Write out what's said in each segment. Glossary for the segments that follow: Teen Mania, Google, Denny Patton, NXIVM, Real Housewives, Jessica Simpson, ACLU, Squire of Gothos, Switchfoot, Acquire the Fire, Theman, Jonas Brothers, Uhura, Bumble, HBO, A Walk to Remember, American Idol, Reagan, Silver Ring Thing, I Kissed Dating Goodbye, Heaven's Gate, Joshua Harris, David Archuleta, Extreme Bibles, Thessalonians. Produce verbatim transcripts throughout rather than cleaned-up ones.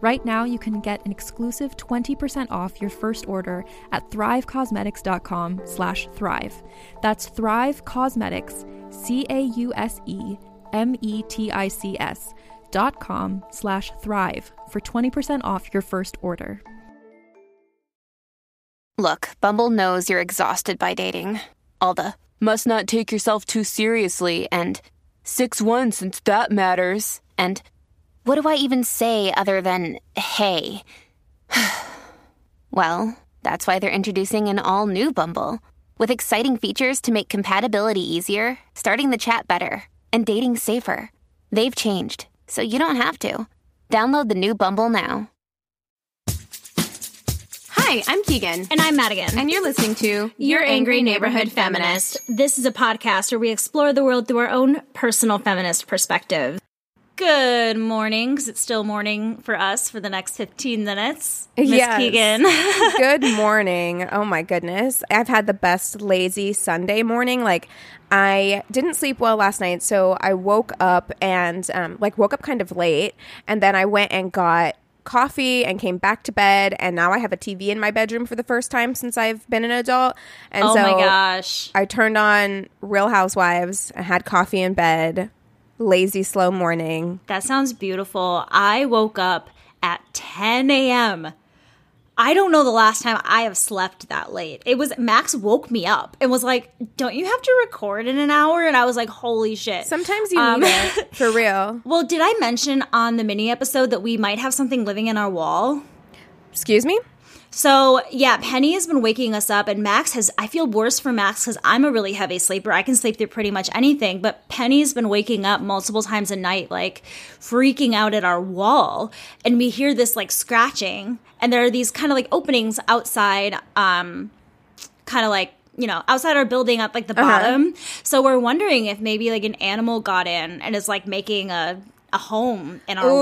Right now, you can get an exclusive twenty percent off your first order at thrivecosmetics.com slash thrive. That's Thrive Causemetics, C A U S E M E T I C S dot com slash thrive for twenty percent off your first order. Look, Bumble knows you're exhausted by dating. All the must not take yourself too seriously and six one since that matters. And what do I even say other than, hey? Well, that's why they're introducing an all-new Bumble, with exciting features to make compatibility easier, starting the chat better, and dating safer. They've changed, so you don't have to. Download the new Bumble now. Hi, I'm Keegan. And I'm Madigan. And you're listening to Your Angry Neighborhood Feminist. This is a podcast where we explore the world through our own personal feminist perspective. Good morning, because it's still morning for us for the next fifteen minutes. Miss yes. Keegan. Good morning. Oh, my goodness. I've had the best lazy Sunday morning. Like, I didn't sleep well last night, so I woke up and, um, like, woke up kind of late, and then I went and got coffee and came back to bed, and now I have a T V in my bedroom for the first time since I've been an adult. And oh, so my gosh. I turned on Real Housewives and had coffee in bed. Lazy, slow morning. That sounds beautiful. I woke up at ten a.m. I don't know the last time I have slept that late. It was Max woke me up and was like, don't you have to record in an hour? And I was like, holy shit. Sometimes you um, need it, for real. Well, did I mention on the mini episode that we might have something living in our wall? Excuse me? So, yeah, Penny has been waking us up, and Max has – I feel worse for Max because I'm a really heavy sleeper. I can sleep through pretty much anything, but Penny's been waking up multiple times a night, like, freaking out at our wall, and we hear this, like, scratching, and there are these kind of, like, openings outside, um, kind of, like, you know, outside our building at, like, the bottom. Uh-huh. So we're wondering if maybe, like, an animal got in and is, like, making a, a home in our Ooh.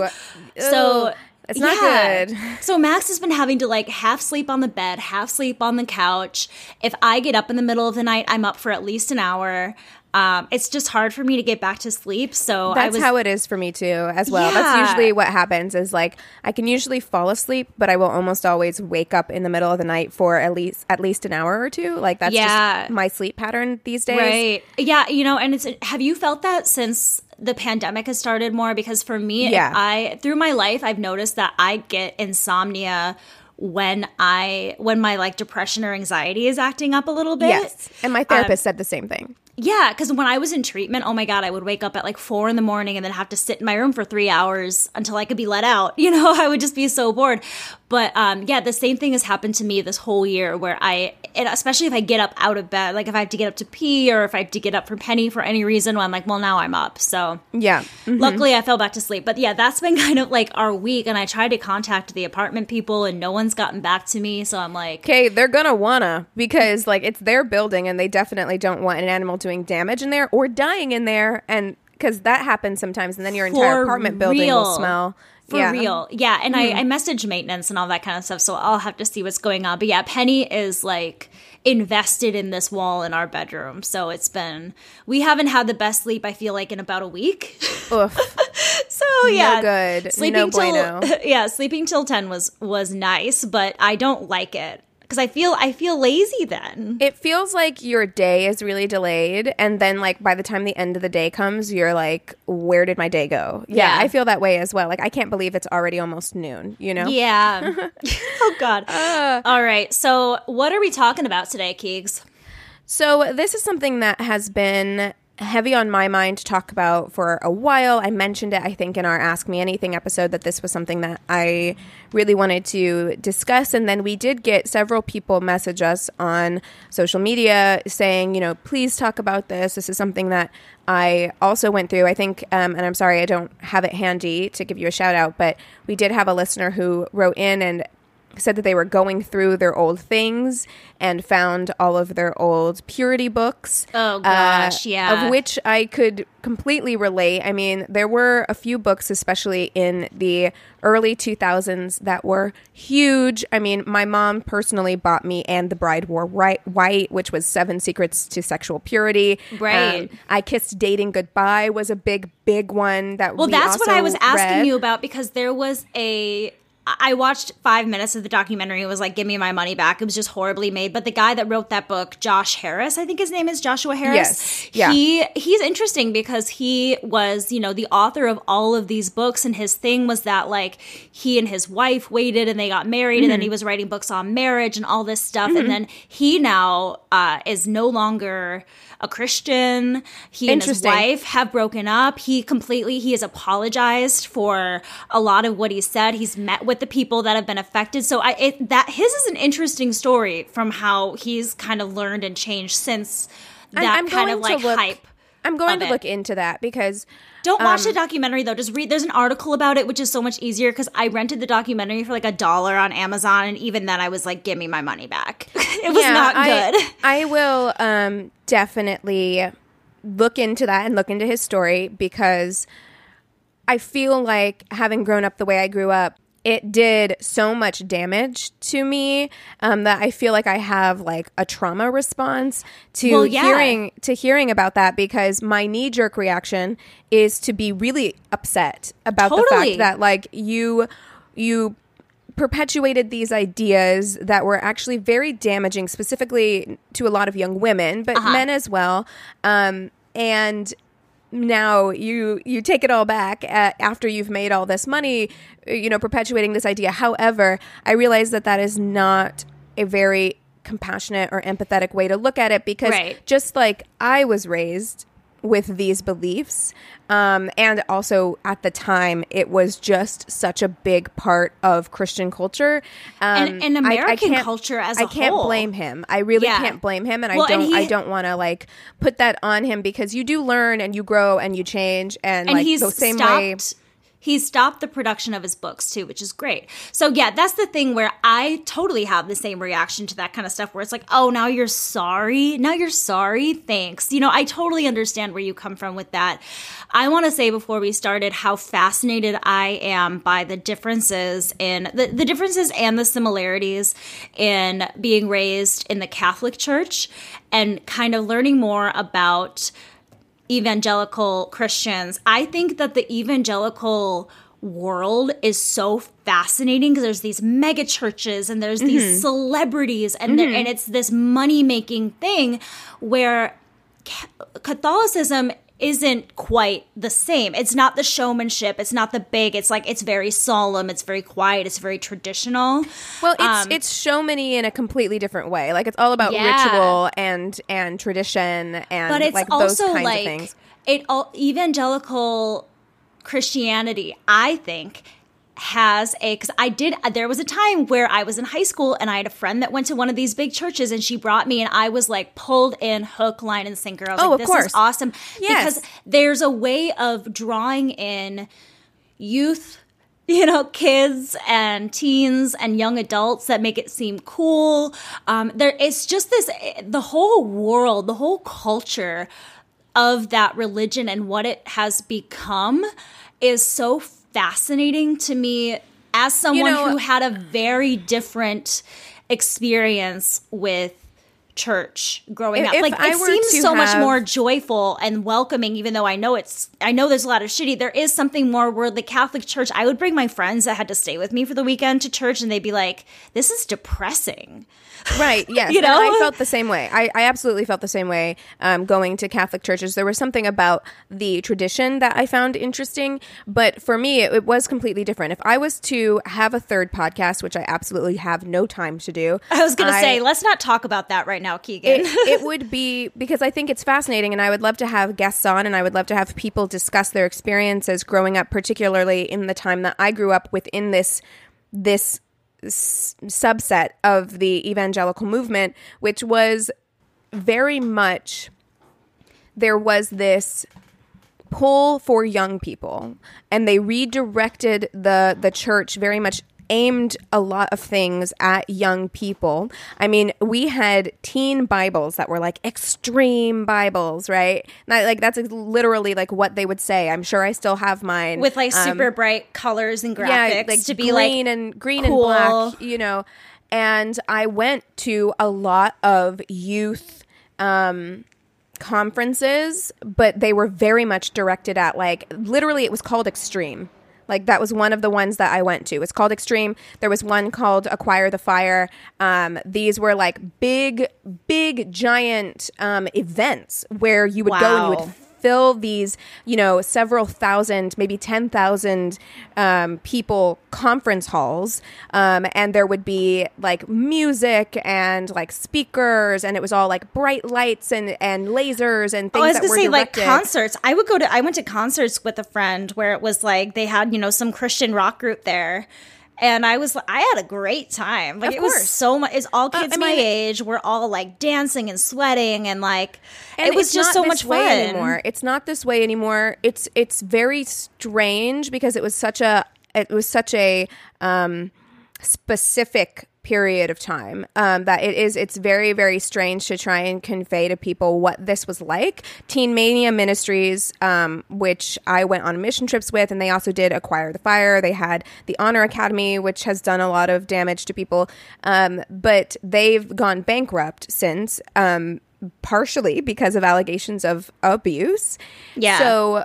wall. So – It's not yeah. good. So Max has been having to, like, half sleep on the bed, half sleep on the couch. If I get up in the middle of the night, I'm up for at least an hour. Um, it's just hard for me to get back to sleep. So That's I was, how it is for me, too, as well. Yeah. That's usually what happens is, like, I can usually fall asleep, but I will almost always wake up in the middle of the night for at least at least an hour or two. Like, that's yeah. just my sleep pattern these days. Right. Yeah, you know, and it's have you felt that since the pandemic has started more? Because for me, yeah. I through my life, I've noticed that I get insomnia when I when my, like, depression or anxiety is acting up a little bit. Yes, and my therapist um, said the same thing. Yeah, because when I was in treatment, oh my God, I would wake up at like four in the morning and then have to sit in my room for three hours until I could be let out. You know, I would just be so bored. But um, yeah, the same thing has happened to me this whole year where I, and especially if I get up out of bed, like if I have to get up to pee or if I have to get up for Penny for any reason, I'm like, well, now I'm up. So yeah, mm-hmm. Luckily I fell back to sleep. But yeah, that's been kind of like our week. And I tried to contact the apartment people and no one's gotten back to me. So I'm like, okay, they're going to wanna because like it's their building and they definitely don't want an animal to doing damage in there or dying in there, and because that happens sometimes, and then your entire for apartment building real. will smell. For yeah. real. Yeah, and mm-hmm. I, I message maintenance and all that kind of stuff, so I'll have to see what's going on. But yeah, Penny is like invested in this wall in our bedroom, so it's been – we haven't had the best sleep, I feel like, in about a week. Oof. So yeah, no good. Sleeping no bueno. till yeah, sleeping till ten was was nice, but I don't like it because I feel I feel lazy then. It feels like your day is really delayed, and then like by the time the end of the day comes, you're like, where did my day go? Yeah, yeah. I feel that way as well. Like I can't believe it's already almost noon. You know? Yeah. Oh God. Uh, All right. So what are we talking about today, Keegs? So this is something that has been heavy on my mind to talk about for a while. I mentioned it, I think, in our Ask Me Anything episode that this was something that I really wanted to discuss. And then we did get several people message us on social media saying, you know, please talk about this. This is something that I also went through, I think, um, and I'm sorry I don't have it handy to give you a shout out, but we did have a listener who wrote in and said that they were going through their old things and found all of their old purity books. Oh, gosh, uh, yeah. Of which I could completely relate. I mean, there were a few books, especially in the early two thousands, that were huge. I mean, my mom personally bought me and The Bride Wore White, which was Seven Secrets to Sexual Purity. Right. Um, I Kissed Dating Goodbye was a big, big one that well, we that's what I was asking read. you about, because there was a... I watched five minutes of the documentary. It was like, give me my money back. It was just horribly made. But the guy that wrote that book, Josh Harris, I think his name is Joshua Harris. Yes. Yeah. He, he's interesting because he was, you know, the author of all of these books. And his thing was that like he and his wife waited and they got married. Mm-hmm. And then he was writing books on marriage and all this stuff. Mm-hmm. And then he now uh, is no longer a Christian. He and his wife have broken up. He completely, he has apologized for a lot of what he said. He's met with the people that have been affected. So I it, that his is an interesting story from how he's kind of learned and changed since that I'm, I'm kind of like look, hype. I'm going to it. look into that because don't um, watch the documentary though. Just read. There's an article about it, which is so much easier because I rented the documentary for like a dollar on Amazon, and even then I was like, "Give me my money back." It was yeah, not good. I, I will um, definitely look into that and look into his story because I feel like having grown up the way I grew up, it did so much damage to me um, that I feel like I have like a trauma response to well, yeah. hearing to hearing about that because my knee-jerk reaction is to be really upset about totally. the fact that like you you perpetuated these ideas that were actually very damaging, specifically to a lot of young women, but uh-huh. men as well, um, and. Now you you take it all back uh, after you've made all this money, you know, perpetuating this idea. However, I realize that that is not a very compassionate or empathetic way to look at it because right. just like I was raised with these beliefs, um, and also at the time it was just such a big part of Christian culture um, and, and American I, I culture as a whole. I can't whole. blame him. I really yeah. can't blame him, and well, I don't. And he, I don't want to like put that on him because you do learn and you grow and you change, and, and like he's the same stopped- way. He stopped the production of his books, too, which is great. So, yeah, that's the thing where I totally have the same reaction to that kind of stuff where it's like, oh, now you're sorry. Now you're sorry. Thanks. You know, I totally understand where you come from with that. I want to say before we started how fascinated I am by the differences in the, the differences and the similarities in being raised in the Catholic Church and kind of learning more about evangelical Christians. I think that the evangelical world is so fascinating because there's these mega churches and there's mm-hmm. these celebrities and mm-hmm. and it's this money-making thing where ca- Catholicism isn't quite the same. It's not the showmanship. It's not the big. It's like it's very solemn. It's very quiet. It's very traditional. Well, it's um, it's showmany in a completely different way. Like it's all about yeah. ritual and and tradition and but it's like also those kinds like, of things. It all evangelical Christianity, I think, has a because I did there was a time where I was in high school and I had a friend that went to one of these big churches and she brought me and I was like pulled in hook, line, and sinker. I was oh, like, this of course. is awesome. Yes. Because there's a way of drawing in youth, you know, kids and teens and young adults that make it seem cool. Um, there it's just this the whole world, the whole culture of that religion and what it has become is so fascinating to me as someone you know, who had a very different experience with church growing if, up. Like, it seems so have... much more joyful and welcoming, even though I know it's, I know there's a lot of shitty. There is something more where the Catholic church, I would bring my friends that had to stay with me for the weekend to church, and they'd be like, this is depressing. Right, yes. You know? And I felt the same way. I, I absolutely felt the same way um, going to Catholic churches. There was something about the tradition that I found interesting, but for me, it, it was completely different. If I was to have a third podcast, which I absolutely have no time to do. I was going to say, let's not talk about that right now, Keegan. It, it would be, because I think it's fascinating, and I would love to have guests on, and I would love to have people discuss their experiences growing up, particularly in the time that I grew up within this this. subset of the evangelical movement, which was very much, there was this pull for young people, and they redirected the the church very much, aimed a lot of things at young people. I mean, we had teen Bibles that were like extreme Bibles, right? Not, like, that's literally like what they would say. I'm sure I still have mine with like um, super bright colors and graphics, yeah, like to be like green and green cool. and black, you know. And I went to a lot of youth um, conferences, but they were very much directed at, like, literally it was called Extreme. Like, that was one of the ones that I went to. It's called Extreme. There was one called Acquire the Fire. Um, these were like big, big, giant um, events where you would wow. go and you would fill these, you know, several thousand, maybe ten thousand um, people conference halls. Um, and there would be like music and like speakers, and it was all like bright lights and, and lasers and things that were directed. Oh, I was going to say, like, concerts. I would go to, I went to concerts with a friend where it was like they had, you know, some Christian rock group there. And I was, I had a great time. Like, of it course. was so much. It's all kids uh, I mean, my age. We're all like dancing and sweating, and like, and it was just so much fun anymore. It's not this way anymore. It's it's very strange because it was such a it was such a um, specific period of time um, that it is. It's very very strange to try and convey to people what this was like. Teen Mania Ministries, um, which I went on mission trips with, and they also did Acquire the Fire. They had the Honor Academy, which has done a lot of damage to people, um, but they've gone bankrupt since, um, partially because of allegations of abuse. Yeah. So,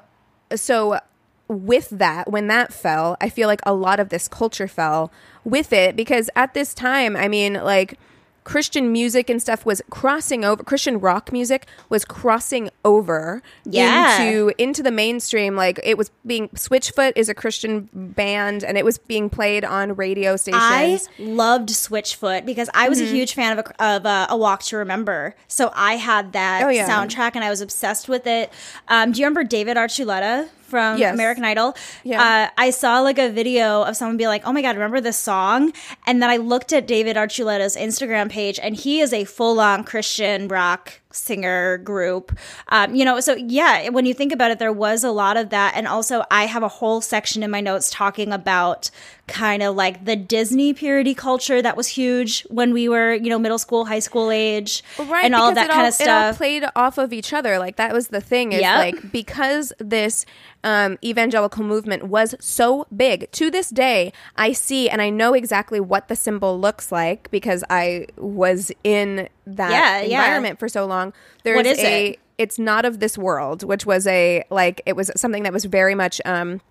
so. With that, when that fell, I feel like a lot of this culture fell with it, because at this time, I mean, like, Christian music and stuff was crossing over. Christian rock music was crossing over yeah. into into the mainstream. Like, it was being, Switchfoot is a Christian band, and it was being played on radio stations. I loved Switchfoot because I was mm-hmm. a huge fan of a, of uh, A Walk to Remember. So I had that oh, yeah. soundtrack, and I was obsessed with it. Um, do you remember David Archuleta from yes. American Idol? Yeah. Uh, I saw like a video of someone be like, oh my God, remember this song? And then I looked at David Archuleta's Instagram page, and he is a full-on Christian rock singer group. Um, you know, so yeah, when you think about it, there was a lot of that. And also, I have a whole section in my notes talking about kind of like the Disney purity culture that was huge when we were, you know, middle school, high school age, right, and all of that kind all, of stuff. It all played off of each other. Like, that was the thing, is yep. like, because this Um, evangelical movement was so big. To this day, I see and I know exactly what the symbol looks like because I was in that yeah, environment yeah. for so long. There's what is a, it? It's Not of This World, which was a, like, it was something that was very much um,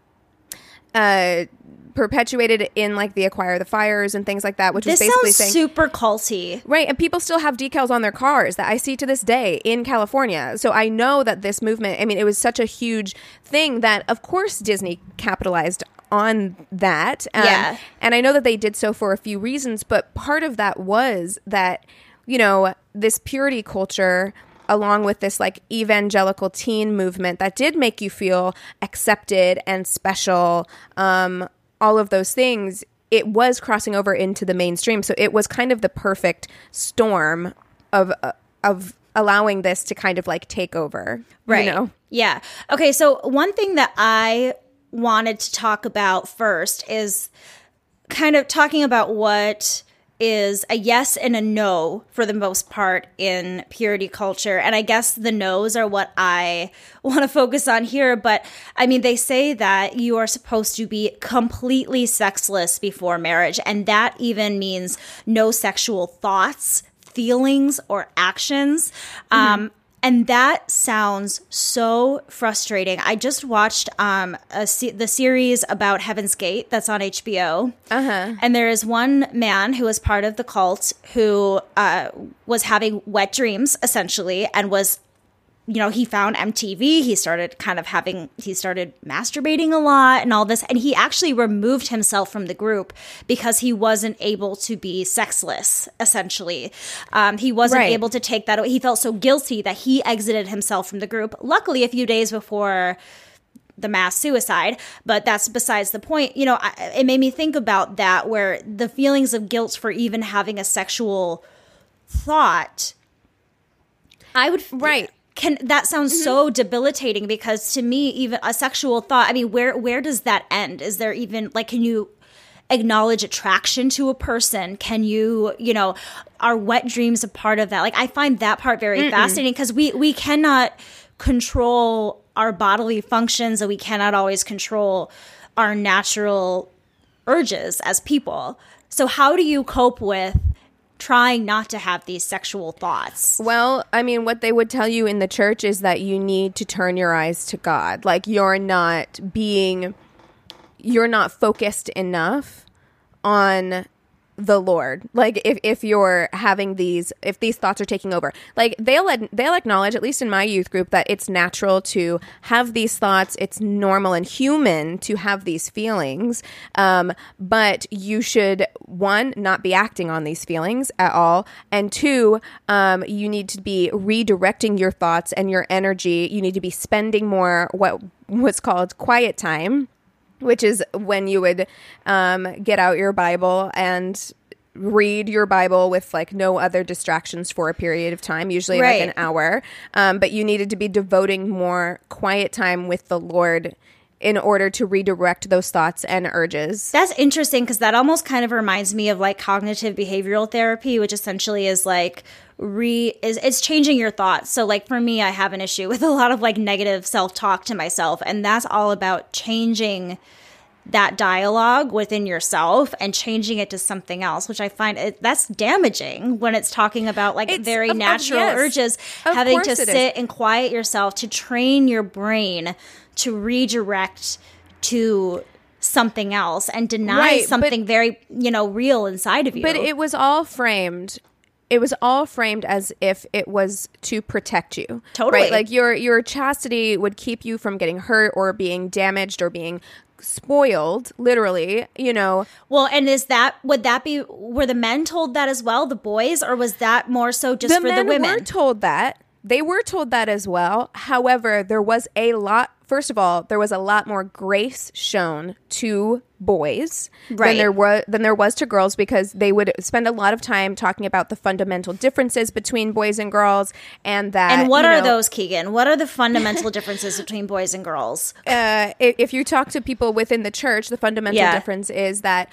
uh, perpetuated in like the Acquire the Fires and things like that, which this was basically saying super culty, right? And people still have decals on their cars that I see to this day in California. So I know that this movement, I mean, it was such a huge thing that of course Disney capitalized on that. Um, yeah, and I know that they did so for a few reasons, but part of that was that, you know, this purity culture, along with this like evangelical teen movement that did make you feel accepted and special, um, all of those things, it was crossing over into the mainstream. So it was kind of the perfect storm of uh, of allowing this to kind of like take over. Right. You know? Yeah. Okay. So one thing that I wanted to talk about first is kind of talking about what is a yes and a no for the most part in purity culture. And I guess the no's are what I want to focus on here. But I mean, they say that you are supposed to be completely sexless before marriage. And that even means no sexual thoughts, feelings or actions. Mm-hmm. Um, and that sounds so frustrating. I just watched um, a se- the series about Heaven's Gate that's on H B O. Uh-huh. And there is one man who was part of the cult who uh, was having wet dreams, essentially, and was, you know, he found M T V. He started kind of having, he started masturbating a lot and all this. And he actually removed himself from the group because he wasn't able to be sexless, essentially. Um, he wasn't right. able to take that away. He felt so guilty that he exited himself from the group. Luckily, a few days before the mass suicide, but that's besides the point. You know, I, it made me think about that, where the feelings of guilt for even having a sexual thought, I would... Right. Can, that sounds mm-hmm. so debilitating, because to me, even a sexual thought, I mean, where where does that end? Is there even, like, can you acknowledge attraction to a person? Can you, you know, are wet dreams a part of that? Like, I find that part very Mm-mm. fascinating, because we, we cannot control our bodily functions, and we cannot always control our natural urges as people. So how do you cope with trying not to have these sexual thoughts? Well, I mean, what they would tell you in the church is that you need to turn your eyes to God. Like, you're not being, you're not focused enough on the Lord. Like, if, if you're having these, if these thoughts are taking over, like, they'll, they'll acknowledge, at least in my youth group, that it's natural to have these thoughts. It's normal and human to have these feelings. Um, but you should, one, not be acting on these feelings at all. And two, um, you need to be redirecting your thoughts and your energy. You need to be spending more what what's called quiet time, which is when you would um, get out your Bible and read your Bible with, like, no other distractions for a period of time, usually right. like an hour. Um, but you needed to be devoting more quiet time with the Lord in order to redirect those thoughts and urges. That's interesting, because that almost kind of reminds me of, like, cognitive behavioral therapy, which essentially is like re is it's changing your thoughts. So, like, for me, I have an issue with a lot of, like, negative self-talk to myself, and that's all about changing that dialogue within yourself and changing it to something else, which I find it, that's damaging when it's talking about, like, it's very of, natural of, yes. urges, of having to sit is. and quiet yourself to train your brain to redirect to something else and deny right, something but, very, you know, real inside of you. But it was all framed. It was all framed as if it was to protect you. Totally. Right? Like, your your chastity would keep you from getting hurt or being damaged or being spoiled, literally, you know. Well, and is that, would that be, were the men told that as well, the boys, or was that more so just the for the women? The men were told that. They were told that as well. However, there was a lot, first of all, there was a lot more grace shown to boys right. than there were than there was to girls, because they would spend a lot of time talking about the fundamental differences between boys and girls, and that. And what you know, are those, Keegan? What are the fundamental differences between boys and girls? Uh, if, if you talk to people within the church, the fundamental yeah. difference is that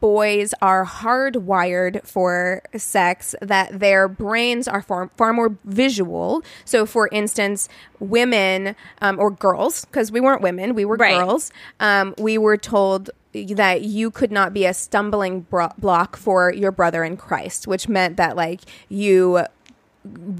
boys are hardwired for sex, that their brains are far, far more visual. So, for instance, women um, or girls, because we weren't women, we were right. girls, um, we were told that you could not be a stumbling bro- block for your brother in Christ, which meant that, like, you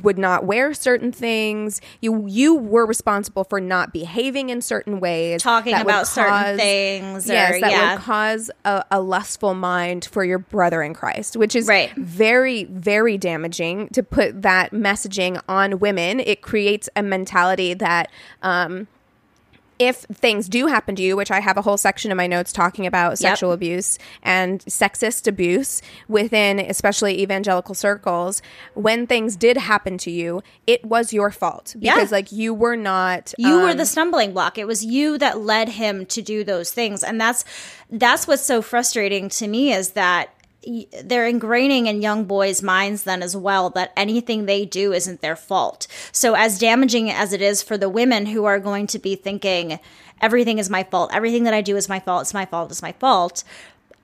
would not wear certain things. You you were responsible for not behaving in certain ways. Talking about cause, certain things. Or, yes, that yeah. would cause a, a lustful mind for your brother in Christ, which is right. very, very damaging to put that messaging on women. It creates a mentality that um, if things do happen to you, which I have a whole section in my notes talking about sexual yep. abuse and sexist abuse within especially evangelical circles, when things did happen to you, it was your fault. Because yeah. like you were not... You um, were the stumbling block. It was you that led him to do those things. And that's that's what's so frustrating to me, is that they're ingraining in young boys' minds then as well that anything they do isn't their fault. So as damaging as it is for the women who are going to be thinking, everything is my fault, everything that I do is my fault, it's my fault, it's my fault,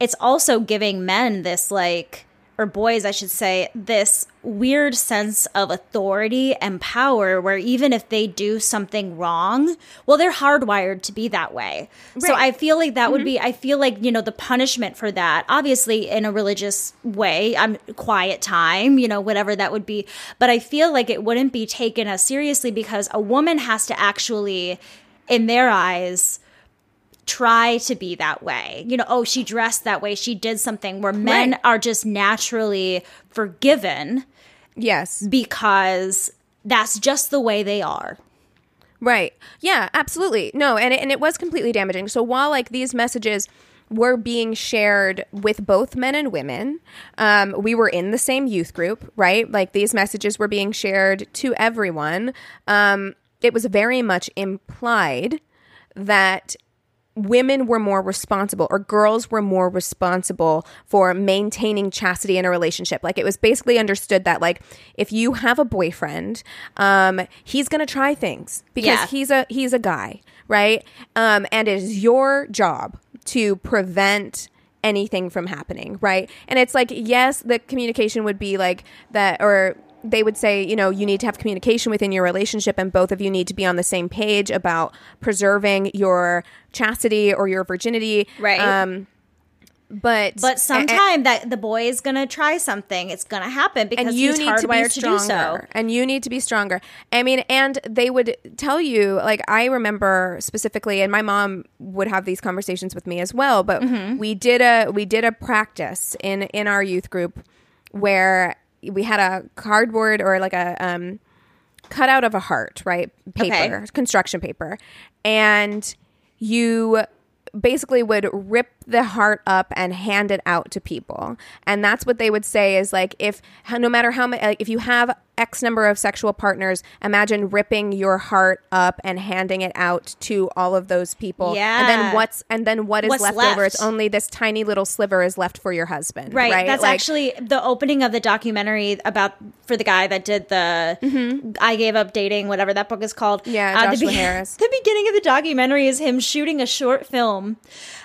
it's also giving men this, like, or boys, I should say, this weird sense of authority and power where even if they do something wrong, well, they're hardwired to be that way. Right. So I feel like that mm-hmm. would be, I feel like, you know, the punishment for that, obviously in a religious way, I'm quiet time, you know, whatever that would be. But I feel like it wouldn't be taken as seriously because a woman has to actually, in their eyes, try to be that way. You know, oh, she dressed that way, she did something, where men right. are just naturally forgiven. Yes. Because that's just the way they are. Right. Yeah, absolutely. No, and it, and it was completely damaging. So while like these messages were being shared with both men and women, um, we were in the same youth group, right? Like these messages were being shared to everyone. Um, it was very much implied that women were more responsible, or girls were more responsible for maintaining chastity in a relationship. Like it was basically understood that like if you have a boyfriend, um, he's gonna try things because yeah. he's a he's a guy, right? Um, and it is your job to prevent anything from happening, right? And it's like, yes, the communication would be like that, or they would say, you know, you need to have communication within your relationship and both of you need to be on the same page about preserving your chastity or your virginity. Right. Um, but but sometime a- that the boy is going to try something. It's going to happen because you he's hardwired to, be to do so. And you need to be stronger. I mean, and they would tell you, like, I remember specifically, and my mom would have these conversations with me as well, but mm-hmm. we did a we did a practice in, in our youth group where we had a cardboard or like a um, cutout of a heart, right? Paper, okay. Construction paper. And you basically would rip the heart up and hand it out to people. And that's what they would say is like, if no matter how many, like if you have X number of sexual partners, imagine ripping your heart up and handing it out to all of those people. Yeah. And then what's and then what is what's left, left over? It's only this tiny little sliver is left for your husband. Right. right? That's like, actually the opening of the documentary about for the guy that did the mm-hmm. I Gave Up Dating, whatever that book is called. Yeah, uh, Joshua the be- Harris. The beginning of the documentary is him shooting a short film.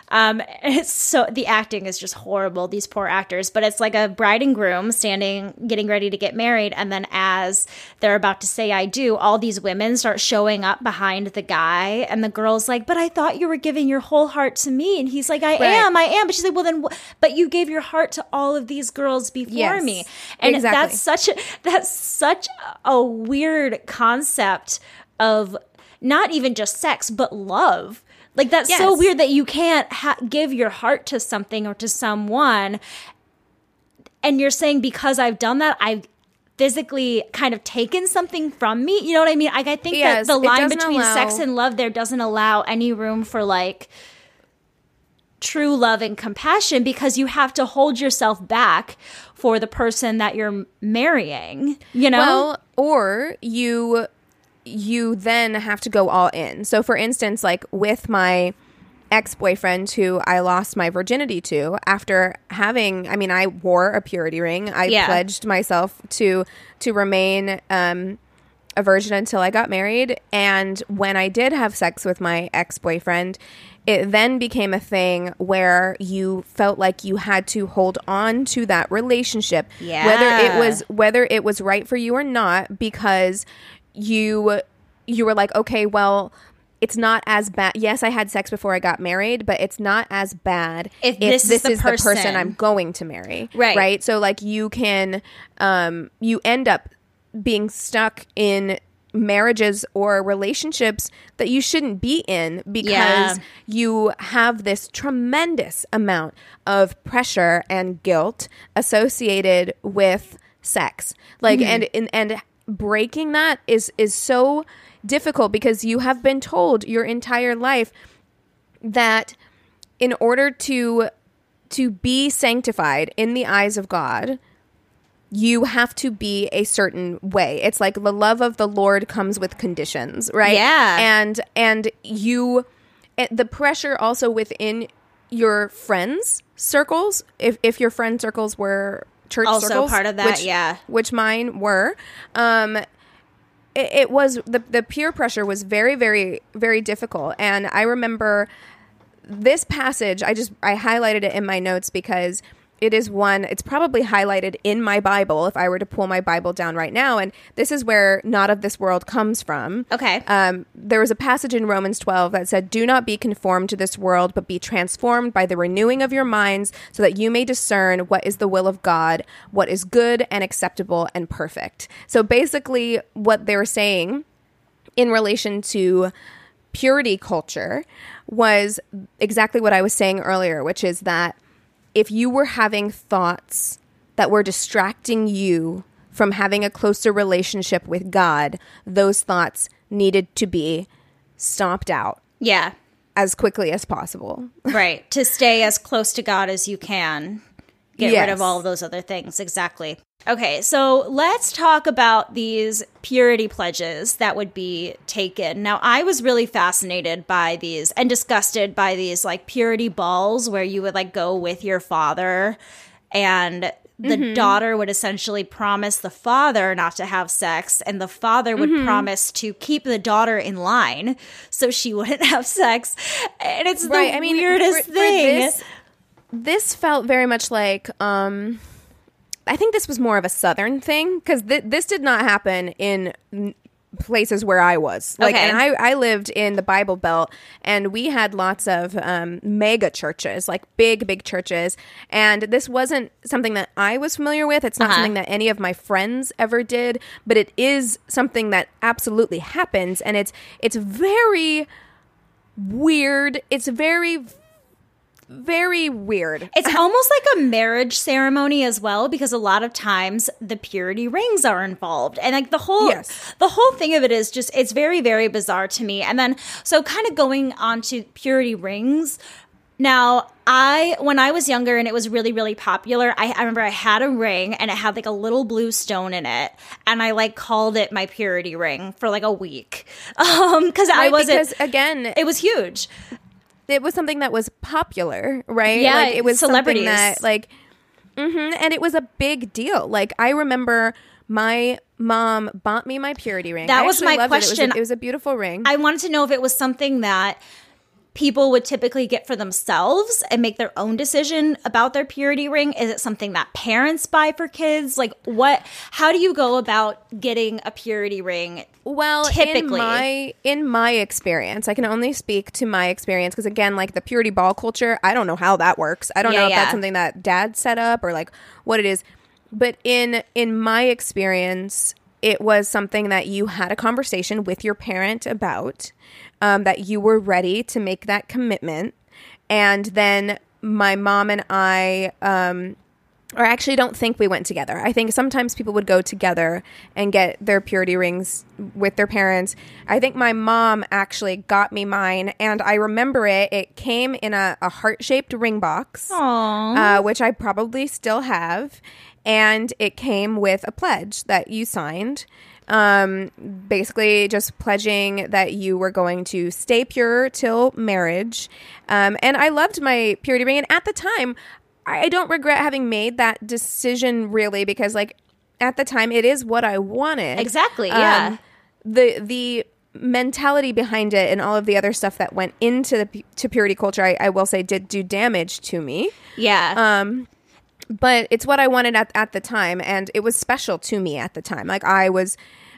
Um, and it's so the acting is just horrible, these poor actors, but it's like a bride and groom standing, getting ready to get married. And then as they're about to say, I do, all these women start showing up behind the guy and the girl's like, but I thought you were giving your whole heart to me. And he's like, I right. am, I am. But she's like, well then, wh- but you gave your heart to all of these girls before yes, me. And exactly. that's such, a, that's such a weird concept of not even just sex, but love. Like, that's yes. so weird that you can't ha- give your heart to something or to someone. And you're saying, because I've done that, I've physically kind of taken something from me. You know what I mean? Like, I think yes, that the line between allow- sex and love there doesn't allow any room for, like, true love and compassion because you have to hold yourself back for the person that you're marrying, you know? Well, or you... you then have to go all in. So for instance, like with my ex-boyfriend who I lost my virginity to after having, I mean, I wore a purity ring. I yeah. pledged myself to, to remain um, a virgin until I got married. And when I did have sex with my ex-boyfriend, it then became a thing where you felt like you had to hold on to that relationship, yeah. whether it was, whether it was right for you or not, because you you were like, okay, well, it's not as bad. Yes, I had sex before I got married, but it's not as bad if, if this, this is, the, is person. the person I'm going to marry. Right. Right. So like you can um, you end up being stuck in marriages or relationships that you shouldn't be in because yeah. you have this tremendous amount of pressure and guilt associated with sex. Like mm-hmm. and and, and breaking that is is so difficult because you have been told your entire life that in order to to be sanctified in the eyes of God, you have to be a certain way. It's like the love of the Lord comes with conditions, right? Yeah. And and you the pressure also within your friends' circles, if if your friend circles were church also circles, part of that, which, yeah. which mine were. Um, it, it was the the peer pressure was very, very, very difficult. And I remember this passage. I just I highlighted it in my notes because It is one, it's probably highlighted in my Bible if I were to pull my Bible down right now. And this is where not of this world comes from. Okay. Um, there was a passage in Romans twelve that said, do not be conformed to this world, but be transformed by the renewing of your minds so that you may discern what is the will of God, what is good and acceptable and perfect. So basically what they were saying in relation to purity culture was exactly what I was saying earlier, which is that if you were having thoughts that were distracting you from having a closer relationship with God, those thoughts needed to be stomped out. Yeah. As quickly as possible. Right. To stay as close to God as you can. Get yes. rid of all of those other things. Exactly. Okay. So let's talk about these purity pledges that would be taken. Now, I was really fascinated by these and disgusted by these like purity balls where you would like go with your father and the mm-hmm. daughter would essentially promise the father not to have sex, and the father would mm-hmm. promise to keep the daughter in line so she wouldn't have sex. And it's right. the I mean, weirdest for, thing. For this- This felt very much like, um, I think this was more of a Southern thing, because th- this did not happen in n- places where I was. Like, okay. And I, I lived in the Bible Belt, and we had lots of um, mega churches, like big, big churches. And this wasn't something that I was familiar with. It's not uh-huh. something that any of my friends ever did, but it is something that absolutely happens. And it's it's very weird. It's very... Very weird. It's almost like a marriage ceremony as well, because a lot of times the purity rings are involved. And like the whole yes. the whole thing of it is just, it's very, very bizarre to me. And then, so kind of going on to purity rings. Now, I when I was younger and it was really, really popular, I, I remember I had a ring and it had like a little blue stone in it. And I like called it my purity ring for like a week. Um, cause right, I wasn't, because again, it was huge. It was something that was popular, right? Yeah, like, it was celebrities. That, like, mm-hmm, and it was a big deal. Like, I remember my mom bought me my purity ring. That I was my question. It. It, was a, it was a beautiful ring. I wanted to know if it was something that people would typically get for themselves and make their own decision about their purity ring. Is it something that parents buy for kids? Like, what? How do you go about getting a purity ring? Well, typically? in my in my experience, I can only speak to my experience because, again, like the purity ball culture, I don't know how that works. I don't yeah, know if yeah. that's something that dad set up or like what it is. But in in my experience, it was something that you had a conversation with your parent about, um, that you were ready to make that commitment. And then my mom and I um, – or I actually don't think we went together. I think sometimes people would go together and get their purity rings with their parents. I think my mom actually got me mine, and I remember it. It came in a, a heart-shaped ring box, uh, which I probably still have, and it came with a pledge that you signed. Um, basically just pledging that you were going to stay pure till marriage. Um, and I loved my purity ring. And at the time, I don't regret having made that decision really, because like at the time it is what I wanted. Exactly. Yeah. Um, the, the mentality behind it and all of the other stuff that went into the to purity culture, I, I will say did do damage to me. Yeah. Um, but it's what I wanted at, at the time. And it was special to me at the time. Like I was,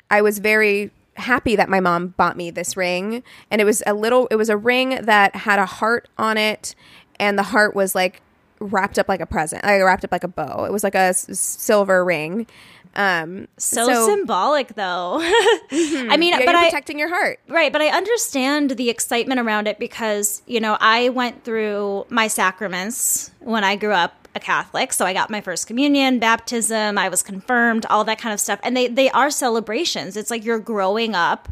I was very happy that my mom bought me this ring, and it was a little, it was a ring that had a heart on it, and the heart was like, wrapped up like a present, like wrapped up like a bow. It was like a s- silver ring. Um, so, so symbolic, though. mm-hmm. I mean, yeah, but you're protecting I, your heart, right? But I understand the excitement around it because you know I went through my sacraments when I grew up a Catholic, so I got my first communion, baptism, I was confirmed, all that kind of stuff, and they they are celebrations. It's like you're growing up.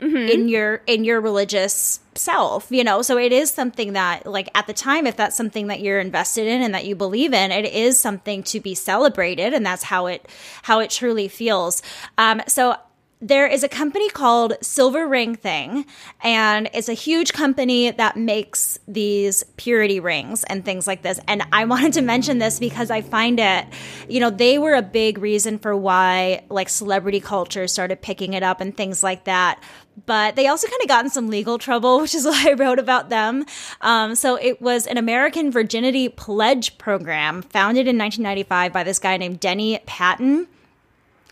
Mm-hmm. in your in your religious self, you know? So it is something that, like, at the time, if that's something that you're invested in and that you believe in, it is something to be celebrated, and that's how it how it truly feels. Um, so there is a company called Silver Ring Thing, and it's a huge company that makes these purity rings and things like this. And I wanted to mention this because I find it, you know, they were a big reason for why like celebrity culture started picking it up and things like that. But they also kind of got in some legal trouble, which is why I wrote about them. Um, so it was an American virginity pledge program founded in nineteen ninety-five by this guy named Denny Patton.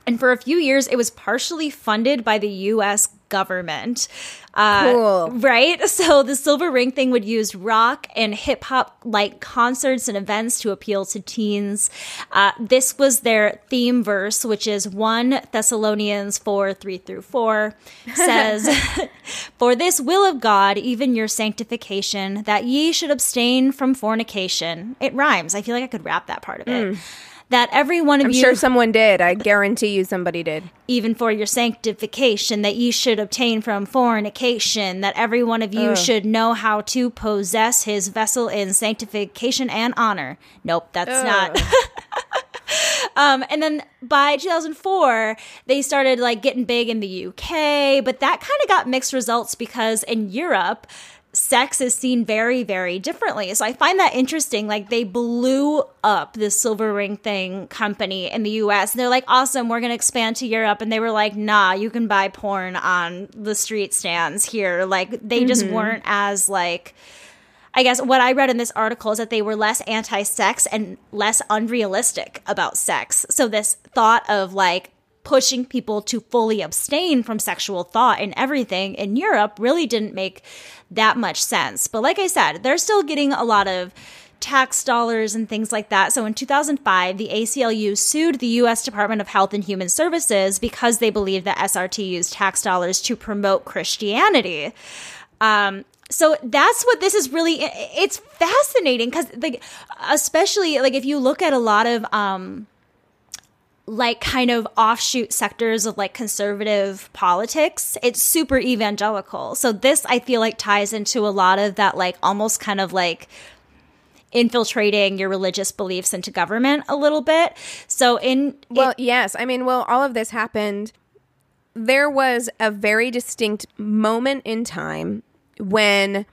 And for a few years, it was partially funded by the U S government. Uh, cool. Right? So the Silver Ring Thing would use rock and hip-hop-like concerts and events to appeal to teens. Uh, this was their theme verse, which is First Thessalonians four, three through four, says, "For this will of God, even your sanctification, that ye should abstain from fornication." It rhymes. I feel like I could rap that part of it. Mm. That every one of I'm you... I'm sure someone did. I guarantee you somebody did. "Even for your sanctification, that ye should obtain from fornication, that every one of you Ugh. should know how to possess his vessel in sanctification and honor." Nope, that's Ugh. not... Um, and then by two thousand four, they started like getting big in the U K, but that kind of got mixed results because in Europe... sex is seen very, very differently. So I find that interesting. Like, they blew up this Silver Ring Thing company in the U S and they're like, awesome, we're going to expand to Europe. And they were like, nah, you can buy porn on the street stands here. Like, they mm-hmm. just weren't as, like, I guess what I read in this article is that they were less anti-sex and less unrealistic about sex. So this thought of, like, pushing people to fully abstain from sexual thought and everything in Europe really didn't make that much sense. But like I said, they're still getting a lot of tax dollars and things like that. So in two thousand five, the A C L U sued the U S Department of Health and Human Services because they believed that S R T used tax dollars to promote Christianity. Um, So that's what this is really, it's fascinating because, like, especially like if you look at a lot of, um, like kind of offshoot sectors of like conservative politics, it's super evangelical. So this, I feel like, ties into a lot of that, like almost kind of like infiltrating your religious beliefs into government a little bit. So in... Well, it- yes. I mean, well, all of this happened. There was a very distinct moment in time when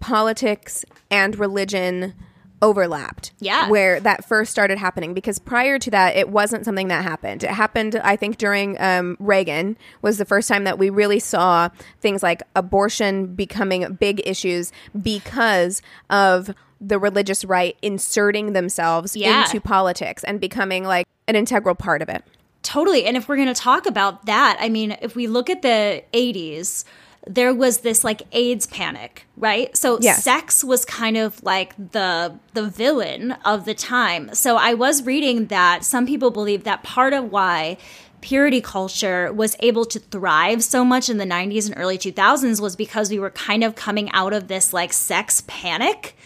politics and religion overlapped, yeah, where that first started happening, because prior to that it wasn't something that happened. It happened, I think, during um, Reagan was the first time that we really saw things like abortion becoming big issues because of the religious right inserting themselves yeah. into politics and becoming like an integral part of it. Totally. And if we're going to talk about that, I mean, if we look at the eighties, there was this like AIDS panic, right? So yes. sex was kind of like the the villain of the time. So I was reading that some people believe that part of why purity culture was able to thrive so much in the nineties and early two thousands was because we were kind of coming out of this like sex panic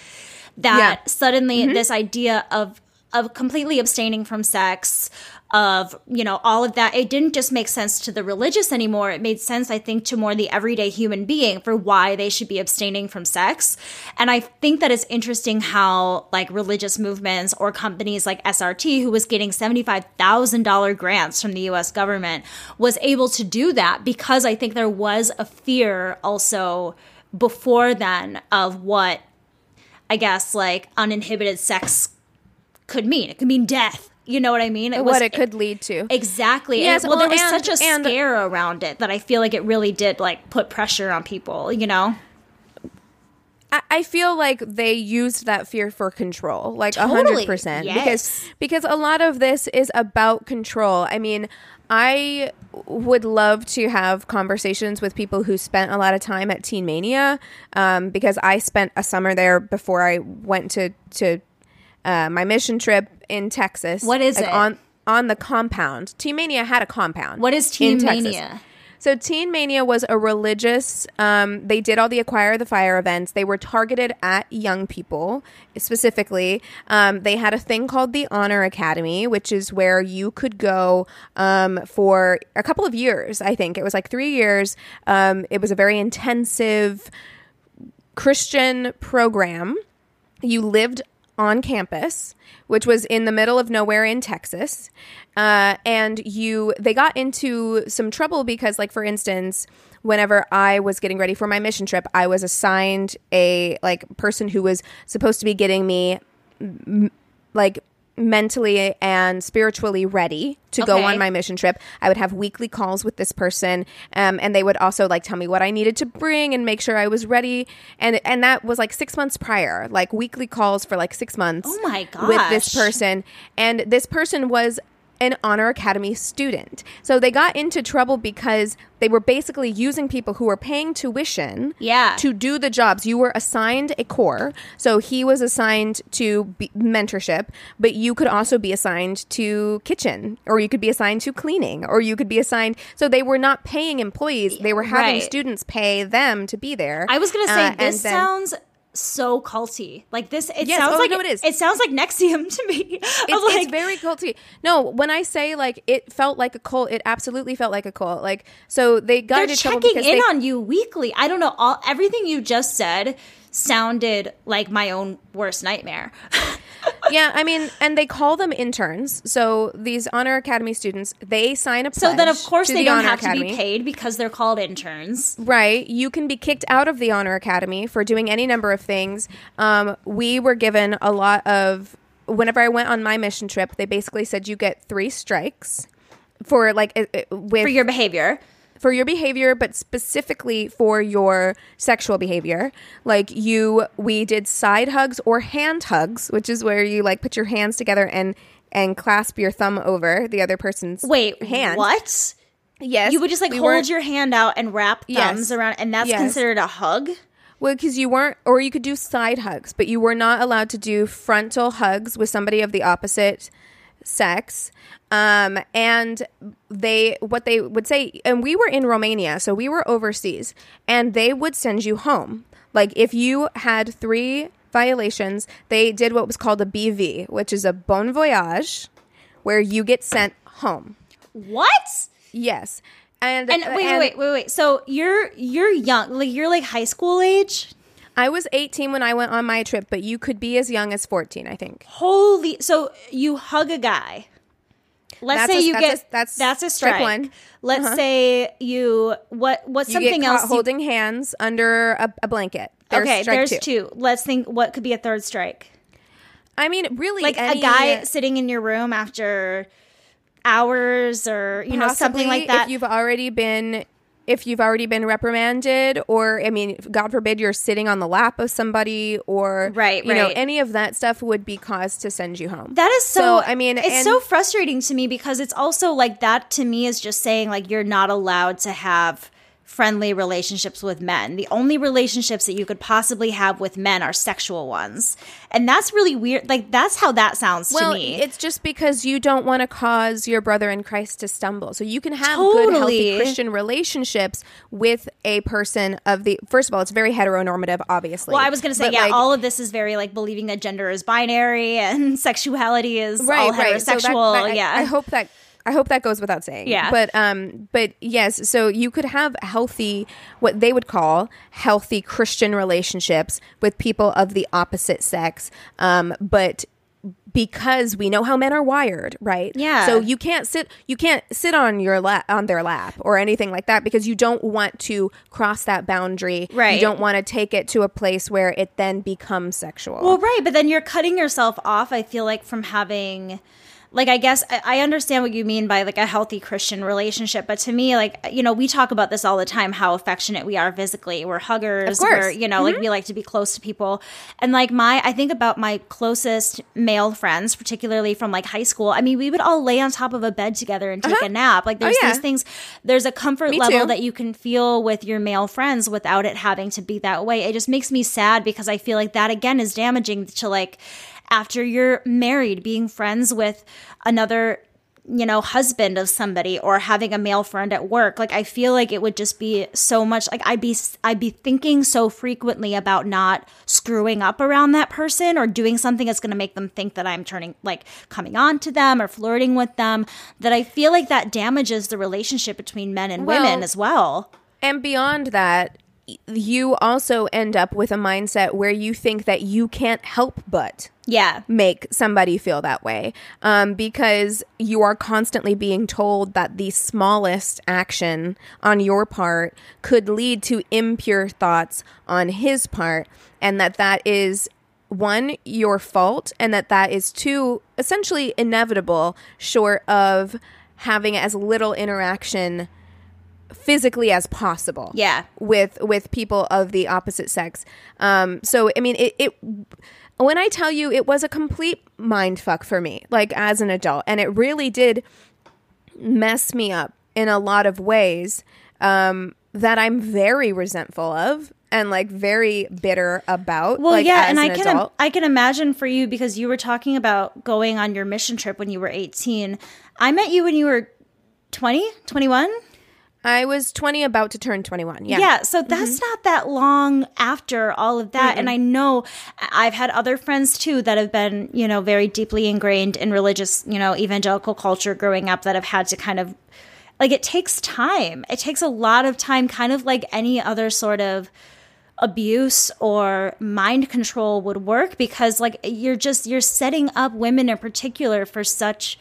that yeah. suddenly mm-hmm. this idea of of completely abstaining from sex, of, you know, all of that. It didn't just make sense to the religious anymore. It made sense, I think, to more the everyday human being for why they should be abstaining from sex. And I think that it's interesting how, like, religious movements or companies like S R T, who was getting seventy-five thousand dollars grants from the U S government, was able to do that because I think there was a fear also before then of what, I guess, like, uninhibited sex could mean. It could mean death. You know what I mean? It what was, it could lead to. Exactly. Yes, well, well, there was and, such a and, scare around it that I feel like it really did, like, put pressure on people, you know? I, I feel like they used that fear for control, like totally. one hundred percent. Yes. Because, because a lot of this is about control. I mean, I would love to have conversations with people who spent a lot of time at Teen Mania, um, because I spent a summer there before I went to to Uh, my mission trip in Texas. What is like it? On, on the compound. Teen Mania had a compound. What is Teen Mania? Texas. So Teen Mania was a religious, um, they did all the Acquire the Fire events. They were targeted at young people, specifically. Um, they had a thing called the Honor Academy, which is where you could go um, for a couple of years, I think. It was like three years. Um, it was a very intensive Christian program. You lived on campus, which was in the middle of nowhere in Texas. Uh, and you, they got into some trouble because, like, for instance, whenever I was getting ready for my mission trip, I was assigned a, like, person who was supposed to be getting me, m- like, mentally and spiritually ready to okay. go on my mission trip. I would have weekly calls with this person, um, and they would also, like, tell me what I needed to bring and make sure I was ready. And and that was, like, six months prior, like, weekly calls for, like, six months oh my gosh. with this person. And this person was an Honor Academy student. So they got into trouble because they were basically using people who were paying tuition yeah. to do the jobs. You were assigned a core. So he was assigned to be mentorship, but you could also be assigned to kitchen, or you could be assigned to cleaning, or you could be assigned. So they were not paying employees. They were having right. students pay them to be there. I was going to say, uh, this then- sounds... so culty. Like this it yes, sounds oh, like no, it is. It sounds like N X I V M to me. It's, like, it's very culty. No, when I say, like, it felt like a cult, it absolutely felt like a cult. Like, so they got into trouble because they're checking in on you weekly. I don't know, all everything you just said sounded like my own worst nightmare. Yeah, I mean, and they call them interns. So these Honor Academy students, they sign a pledge. So then, of course, they don't have to be paid because they're called interns. Right. You can be kicked out of the Honor Academy for doing any number of things. Um, we were given a lot of – whenever I went on my mission trip, they basically said you get three strikes for, like – with for your behavior. For your behavior, but specifically for your sexual behavior. Like, you, we did side hugs or hand hugs, which is where you, like, put your hands together and, and clasp your thumb over the other person's Wait, hand. Wait, what? Yes. You would just, like, we hold your hand out and wrap thumbs yes. around, and that's yes. considered a hug? Well, because you weren't, or you could do side hugs, but you were not allowed to do frontal hugs with somebody of the opposite sex. Um, and they, what they would say, and we were in Romania, so we were overseas, and they would send you home. Like, if you had three violations, they did what was called a B V, which is a bon voyage, where you get sent home. What? Yes. And, and wait, and, wait, wait, wait, wait. So you're, you're young, like, you're like high school age? I was eighteen when I went on my trip, but you could be as young as fourteen, I think. Holy, so you hug a guy. Let's that's say a, you that's get a, that's that's a strike. One. Let's uh-huh. say you what what's you something get caught else? Holding you, hands under a, a blanket. There's okay, there's two. two. Let's think. What could be a third strike? I mean, really, like any, a guy sitting in your room after hours, or you know, something like that. If you've already been, if you've already been reprimanded, or I mean, God forbid, you're sitting on the lap of somebody, or right, you right. know, any of that stuff would be cause to send you home. That is so. so I mean, it's and, so frustrating to me, because it's also like that to me is just saying, like, you're not allowed to have friendly relationships with men. The only relationships that you could possibly have with men are sexual ones, and that's really weird. Like, that's how that sounds well, to me. Well, it's just because you don't want to cause your brother in Christ to stumble, so you can have totally. good, healthy Christian relationships with a person of the. First of all, it's very heteronormative, obviously. Well, I was going to say, but yeah, like, all of this is very like believing that gender is binary and sexuality is right, all heterosexual. Right. So that, that, yeah, I, I hope that. I hope that goes without saying. Yeah. But um, but yes, so you could have healthy, what they would call healthy Christian relationships with people of the opposite sex. Um, but because we know how men are wired, right? Yeah. So you can't sit, you can't sit on your lap, on their lap, or anything like that, because you don't want to cross that boundary. Right. You don't want to take it to a place where it then becomes sexual. Well, right, but then you're cutting yourself off. I feel like from having. Like, I guess I understand what you mean by, like, a healthy Christian relationship. But to me, like, you know, we talk about this all the time, how affectionate we are physically. We're huggers. Of course. We're, you know, mm-hmm. like, we like to be close to people. And, like, my – I think about my closest male friends, particularly from, like, high school. I mean, we would all lay on top of a bed together and take uh-huh. a nap. Like, there's oh, yeah. these things – there's a comfort me level too. That you can feel with your male friends without it having to be that way. It just makes me sad, because I feel like that, again, is damaging to, like – after you're married, being friends with another, you know, husband of somebody, or having a male friend at work. Like, I feel like it would just be so much, like, I'd be, I'd be thinking so frequently about not screwing up around that person, or doing something that's going to make them think that I'm turning, like, coming on to them or flirting with them, that I feel like that damages the relationship between men and well, women as well. And beyond that, you also end up with a mindset where you think that you can't help but yeah. make somebody feel that way, um, because you are constantly being told that the smallest action on your part could lead to impure thoughts on his part, and that that is, one, your fault, and that that is, two, essentially inevitable short of having as little interaction physically as possible yeah. with with people of the opposite sex. Um, so, I mean, it, it when I tell you it was a complete mindfuck for me, like as an adult, and it really did mess me up in a lot of ways um, that I'm very resentful of and like very bitter about. Well, like, yeah, as and an I can adult. I can imagine for you, because you were talking about going on your mission trip when you were eighteen. I met you when you were twenty, twenty-one? I was twenty, about to turn twenty-one. Yeah. Yeah. So that's mm-hmm. not that long after all of that. Mm-mm. And I know I've had other friends too that have been, you know, very deeply ingrained in religious, you know, evangelical culture growing up that have had to kind of, like, it takes time. It takes a lot of time, kind of like any other sort of abuse or mind control would work, because, like, you're just, you're setting up women in particular for such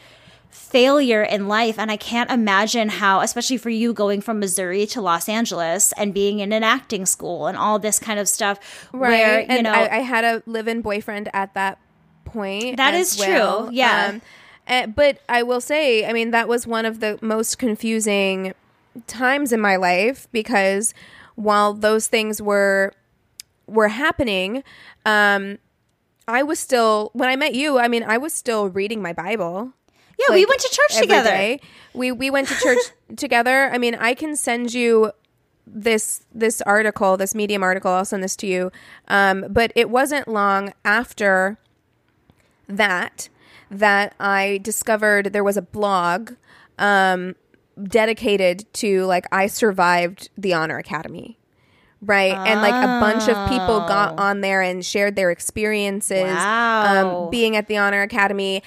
failure in life. And I can't imagine how, especially for you going from Missouri to Los Angeles and being in an acting school and all this kind of stuff. Right. Where, you and know, I, I had a live-in boyfriend at that point. That is well. true. Yeah. Um, and, but I will say, I mean, that was one of the most confusing times in my life, because while those things were were happening, um, I was still, when I met you, I mean, I was still reading my Bible. Yeah, like, we went to church together. Day. We we went to church together. I mean, I can send you this this article, this Medium article. I'll send this to you. Um, but it wasn't long after that that I discovered there was a blog um, dedicated to, like, I survived the Honor Academy. Right. Oh. And like a bunch of people got on there and shared their experiences wow. um, being at the Honor Academy.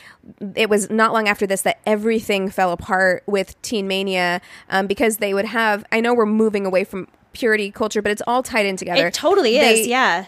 It was not long after this that everything fell apart with Teen Mania um, because they would have, I know we're moving away from purity culture, but it's all tied in together. It totally they, is. Yeah.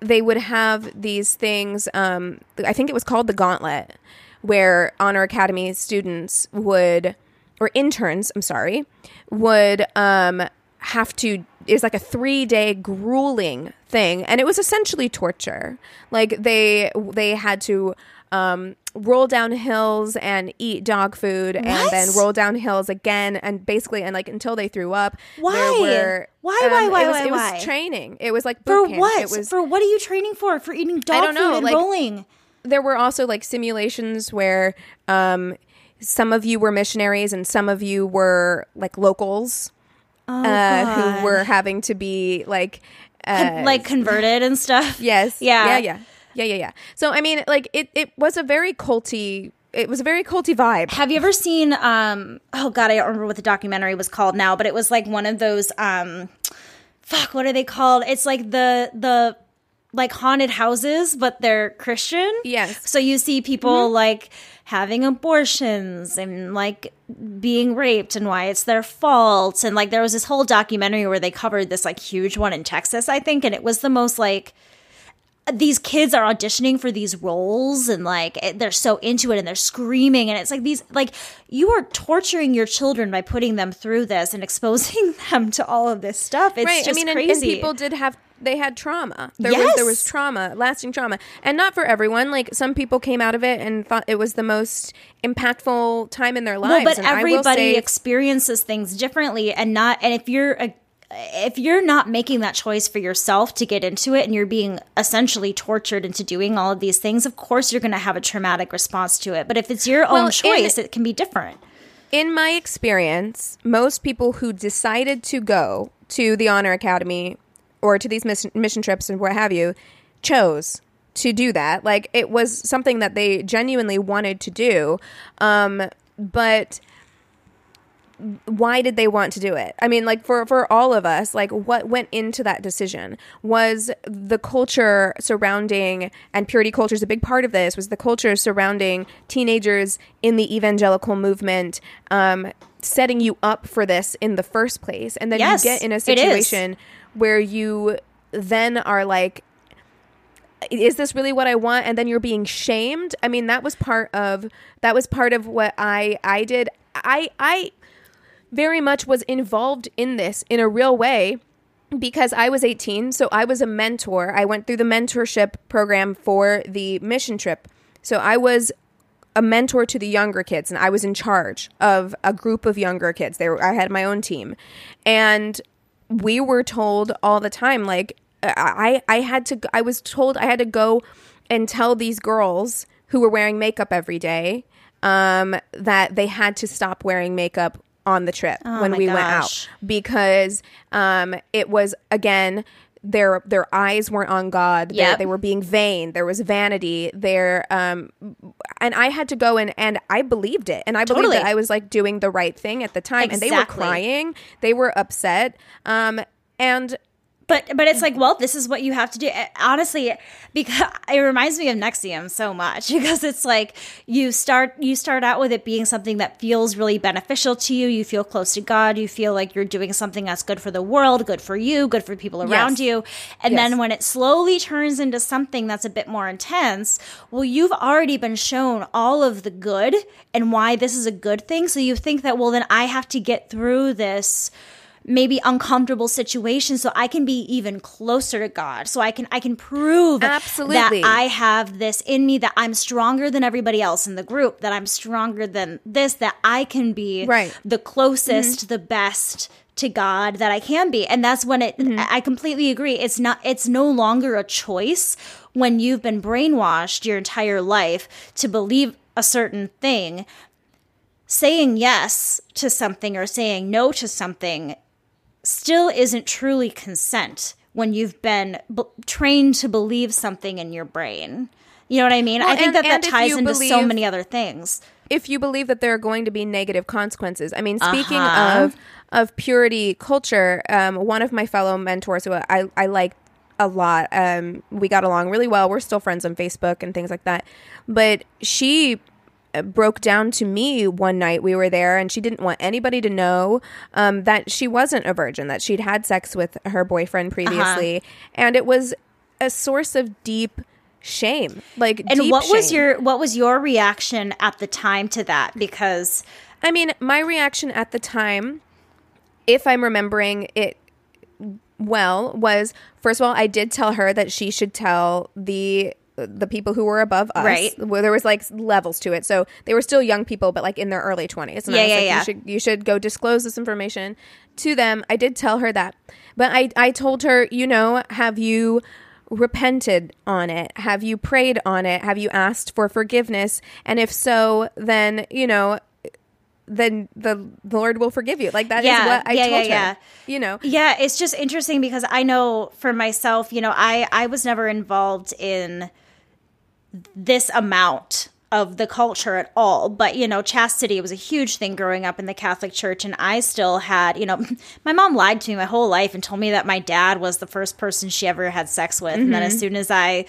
They would have these things. Um, I think it was called the Gauntlet, where Honor Academy students would, or interns, I'm sorry, would um, have to, is like a three-day grueling thing, and it was essentially torture. Like they they had to um, roll down hills and eat dog food, what? and then roll down hills again, and basically and like until they threw up. Why? There were, why? Um, why? Why? It was, why? It was why? Training. It was like boot camp. For what? It was, for what are you training for? For eating dog I don't food know, and like, rolling. There were also like simulations where um, some of you were missionaries and some of you were like locals. Oh, uh, who were having to be like, uh, Con- like converted and stuff. Yes. Yeah. Yeah. Yeah. Yeah. Yeah. Yeah. So I mean, like it. It was a very culty. It was a very culty vibe. Have you ever seen? Um. Oh God, I don't remember what the documentary was called now, but it was like one of those. Um. Fuck. What are they called? It's like the the. like haunted houses, but they're Christian. Yes. So you see people mm-hmm. like having abortions and like being raped and why it's their fault. And like there was this whole documentary where they covered this like huge one in Texas, I think. And it was the most like these kids are auditioning for these roles and like it, they're so into it and they're screaming. And it's like these like you are torturing your children by putting them through this and exposing them to all of this stuff. It's right. just I mean, crazy. And, and people did have They had trauma. There yes. was there was trauma, lasting trauma. And not for everyone. Like some people came out of it and thought it was the most impactful time in their lives. No, but and everybody say- experiences things differently, and not and if you're a if you're not making that choice for yourself to get into it and you're being essentially tortured into doing all of these things, of course you're going to have a traumatic response to it. But if it's your well, own choice, in, it can be different. In my experience, most people who decided to go to the Honor Academy or to these mission, mission trips and what have you, chose to do that. Like, it was something that they genuinely wanted to do. Um, but why did they want to do it? I mean, like, for, for all of us, like, what went into that decision was the culture surrounding, and purity culture is a big part of this, was the culture surrounding teenagers in the evangelical movement um, setting you up for this in the first place. And then yes, you get in a situation where you then are like, is this really what I want? And then you're being shamed. I mean, that was part of, that was part of what I, I did. I, I very much was involved in this in a real way because I was eighteen. So I was a mentor. I went through the mentorship program for the mission trip. So I was a mentor to the younger kids, and I was in charge of a group of younger kids. They were, I had my own team, and we were told all the time, like, I, I had to, I was told I had to go and tell these girls who were wearing makeup every day um, that they had to stop wearing makeup on the trip oh when we gosh. went out, because um, it was, again, their their eyes weren't on God. Yep. They, they were being vain. There was vanity there. Um, and I had to go in, and I believed it. And I believed totally. that I was like doing the right thing at the time. Exactly. And they were crying. They were upset. Um, and But but it's like, well, this is what you have to do. Honestly, because it reminds me of N X I V M so much, because it's like you start you start out with it being something that feels really beneficial to you. You feel close to God. You feel like you're doing something that's good for the world, good for you, good for people around yes. you. And yes. then when it slowly turns into something that's a bit more intense, well, you've already been shown all of the good and why this is a good thing. So you think that, well, then I have to get through this maybe uncomfortable situation so I can be even closer to God. So I can I can prove Absolutely. that I have this in me, that I'm stronger than everybody else in the group, that I'm stronger than this, that I can be right. the closest, mm-hmm. the best to God that I can be. And that's when it mm-hmm. I completely agree. It's not it's no longer a choice when you've been brainwashed your entire life to believe a certain thing. Saying yes to something or saying no to something still isn't truly consent when you've been b- trained to believe something in your brain. You know what I mean? Well, I think and, that that ties into believe, so many other things. If you believe that there are going to be negative consequences. I mean, speaking uh-huh. of of purity culture, um, one of my fellow mentors who I, I liked a lot, um, we got along really well. We're still friends on Facebook and things like that. But she broke down to me one night. We were there, and she didn't want anybody to know um, that she wasn't a virgin, that she'd had sex with her boyfriend previously. Uh-huh. And it was a source of deep shame. Like, and deep what shame. was your what was your reaction at the time to that? Because I mean, my reaction at the time, if I'm remembering it well, was, first of all, I did tell her that she should tell the the people who were above us, right? Where there was like levels to it, so they were still young people, but like in their early twenties. And yeah, I was yeah, like, yeah. You should you should go disclose this information to them. I did tell her that, but I I told her, you know, have you repented on it? Have you prayed on it? Have you asked for forgiveness? And if so, then you know, then the Lord will forgive you. Like that yeah, is what I yeah, told yeah, her. Yeah. You know. Yeah, it's just interesting because I know for myself, you know, I I was never involved in this amount of the culture at all. But, you know, chastity was a huge thing growing up in the Catholic Church. And I still had, you know, my mom lied to me my whole life and told me that my dad was the first person she ever had sex with. Mm-hmm. And then as soon as I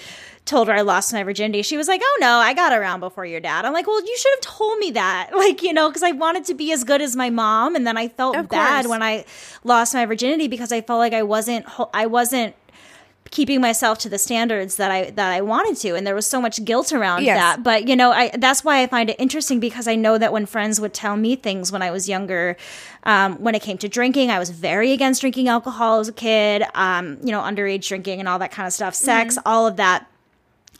told her I lost my virginity, she was like, oh, no, I got around before your dad. I'm like, well, you should have told me that. Like, you know, because I wanted to be as good as my mom. And then I felt bad when I lost my virginity because I felt like I wasn't, I wasn't, keeping myself to the standards that I that I wanted to, and there was so much guilt around yes. that. But you know, I that's why I find it interesting, because I know that when friends would tell me things when I was younger, um, when it came to drinking, I was very against drinking alcohol as a kid. Um, you know, underage drinking and all that kind of stuff, sex, mm-hmm. all of that.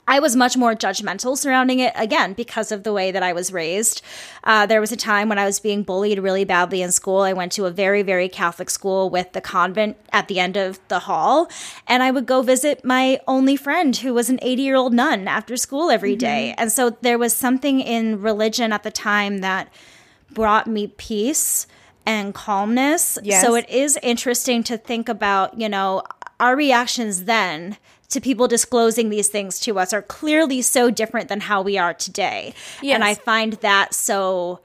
I was much more judgmental surrounding it, again, because of the way that I was raised. Uh, there was a time when I was being bullied really badly in school. I went to a very, very Catholic school with the convent at the end of the hall. And I would go visit my only friend who was an eighty-year-old nun after school every day. Mm-hmm. And so there was something in religion at the time that brought me peace and calmness. Yes. So it is interesting to think about, you know, our reactions then to people disclosing these things to us are clearly so different than how we are today. Yes. And I find that so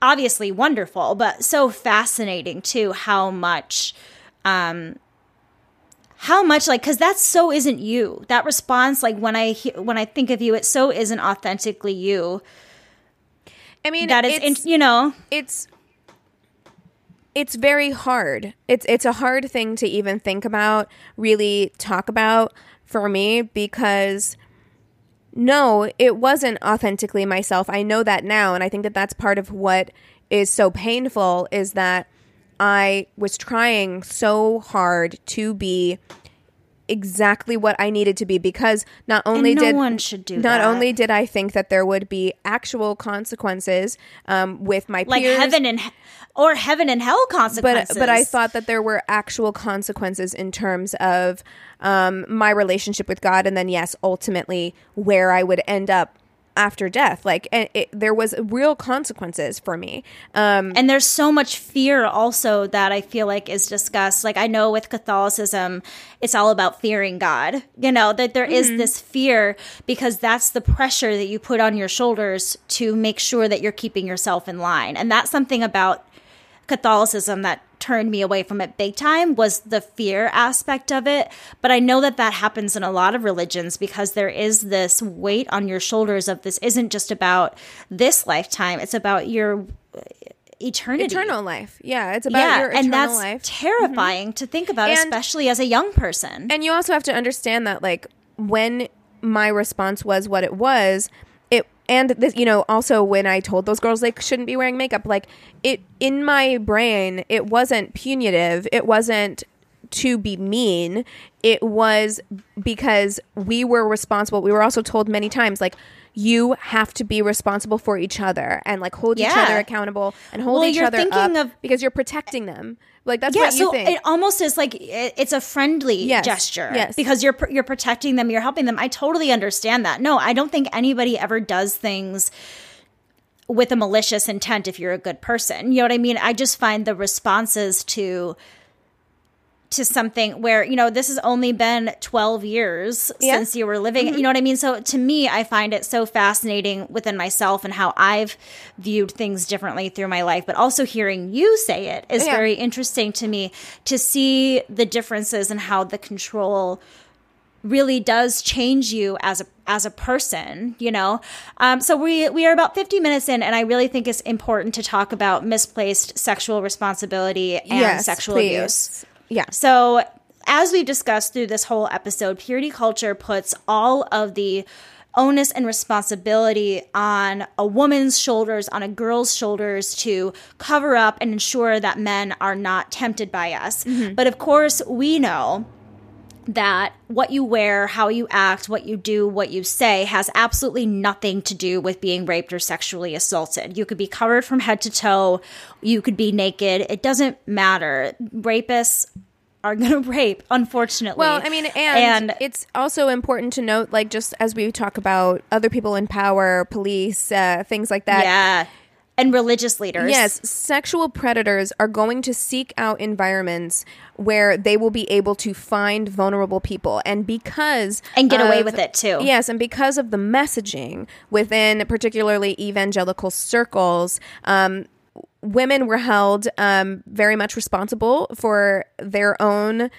obviously wonderful, but so fascinating too, how much, um, how much like, cause that so isn't you. That response, like when I, when I think of you, it so isn't authentically you. I mean, that is, it's, in, you know, it's, it's very hard. It's it's a hard thing to even think about, really talk about for me, because no, it wasn't authentically myself. I know that now, and I think that that's part of what is so painful, is that I was trying so hard to be exactly what I needed to be, because not only and no did one should do not that. only did I think that there would be actual consequences um, with my like peers, heaven and he- or heaven and hell consequences, but but I thought that there were actual consequences in terms of um, my relationship with God, and then yes, ultimately where I would end up after death. Like it, it, there was real consequences for me, um, and there's so much fear also that I feel like is discussed. Like I know with Catholicism, it's all about fearing God. You know that there mm-hmm. is this fear, because that's the pressure that you put on your shoulders to make sure that you're keeping yourself in line. And that's something about Catholicism that turned me away from it big time, was the fear aspect of it. But I know that that happens in a lot of religions, because there is this weight on your shoulders of this isn't just about this lifetime, it's about your eternity. Eternal life. Yeah, it's about yeah, your eternal life. And that's life. terrifying mm-hmm. to think about, and, especially as a young person. And you also have to understand that, like, when my response was what it was, and this, you know, also when I told those girls they shouldn't be wearing makeup, like it in my brain, it wasn't punitive. It wasn't to be mean. It was because we were responsible. We were also told many times, like, you have to be responsible for each other and like hold yeah. each other accountable and hold well, each you're other thinking up of, because you're protecting them. Like that's yeah, what you so think. It almost is like it, it's a friendly yes. gesture yes. because you're you're protecting them, you're helping them. I totally understand that. No, I don't think anybody ever does things with a malicious intent if you're a good person. You know what I mean? I just find the responses to to something where, you know, this has only been twelve years yeah. since you were living. Mm-hmm. You know what I mean? So to me, I find it so fascinating within myself and how I've viewed things differently through my life. But also hearing you say it is yeah. very interesting to me, to see the differences and how the control really does change you as a as a person, you know? Um, so we we are about fifty minutes in, and I really think it's important to talk about misplaced sexual responsibility and yes, sexual please. abuse. Yeah. So as we've discussed through this whole episode, purity culture puts all of the onus and responsibility on a woman's shoulders, on a girl's shoulders, to cover up and ensure that men are not tempted by us. Mm-hmm. But of course, we know that what you wear, how you act, what you do, what you say has absolutely nothing to do with being raped or sexually assaulted. You could be covered from head to toe. You could be naked. It doesn't matter. Rapists are going to rape, unfortunately. Well, I mean, and, and it's also important to note, like, just as we talk about other people in power, police, uh, things like that. Yeah. And religious leaders. Yes, sexual predators are going to seek out environments where they will be able to find vulnerable people. And because... And get of, away with it, too. Yes, and because of the messaging within particularly evangelical circles, um, women were held um, very much responsible for their own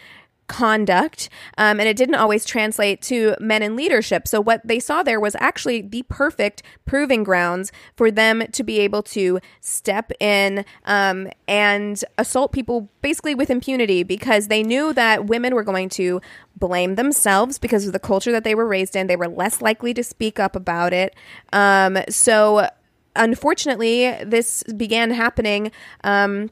conduct, um, and it didn't always translate to men in leadership. So what they saw there was actually the perfect proving grounds for them to be able to step in um, and assault people basically with impunity, because they knew that women were going to blame themselves because of the culture that they were raised in. They were less likely to speak up about it. Um, so unfortunately, this began happening um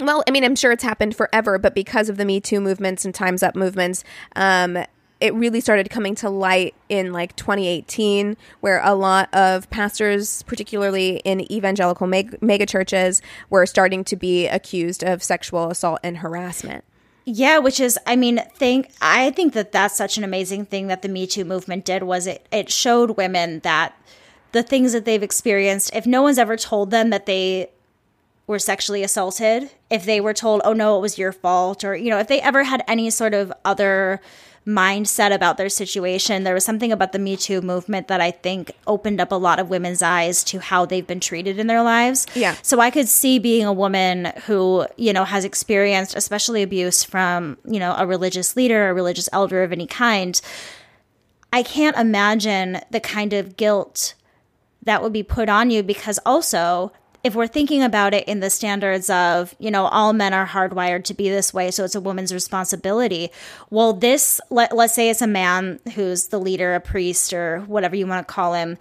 Well, I mean, I'm sure it's happened forever, but because of the Me Too movements and Time's Up movements, um, it really started coming to light in like twenty eighteen, where a lot of pastors, particularly in evangelical meg- mega churches, were starting to be accused of sexual assault and harassment. Yeah, which is, I mean, think I think that that's such an amazing thing that the Me Too movement did, was it, it showed women that the things that they've experienced, if no one's ever told them that they were sexually assaulted, if they were told, oh no, it was your fault, or, you know, if they ever had any sort of other mindset about their situation, there was something about the Me Too movement that I think opened up a lot of women's eyes to how they've been treated in their lives. Yeah. So I could see being a woman who, you know, has experienced especially abuse from, you know, a religious leader, a religious elder of any kind. I can't imagine the kind of guilt that would be put on you, because also if we're thinking about it in the standards of, you know, all men are hardwired to be this way, so it's a woman's responsibility. Well, this, let, let's say it's a man who's the leader, a priest, or whatever you want to call him.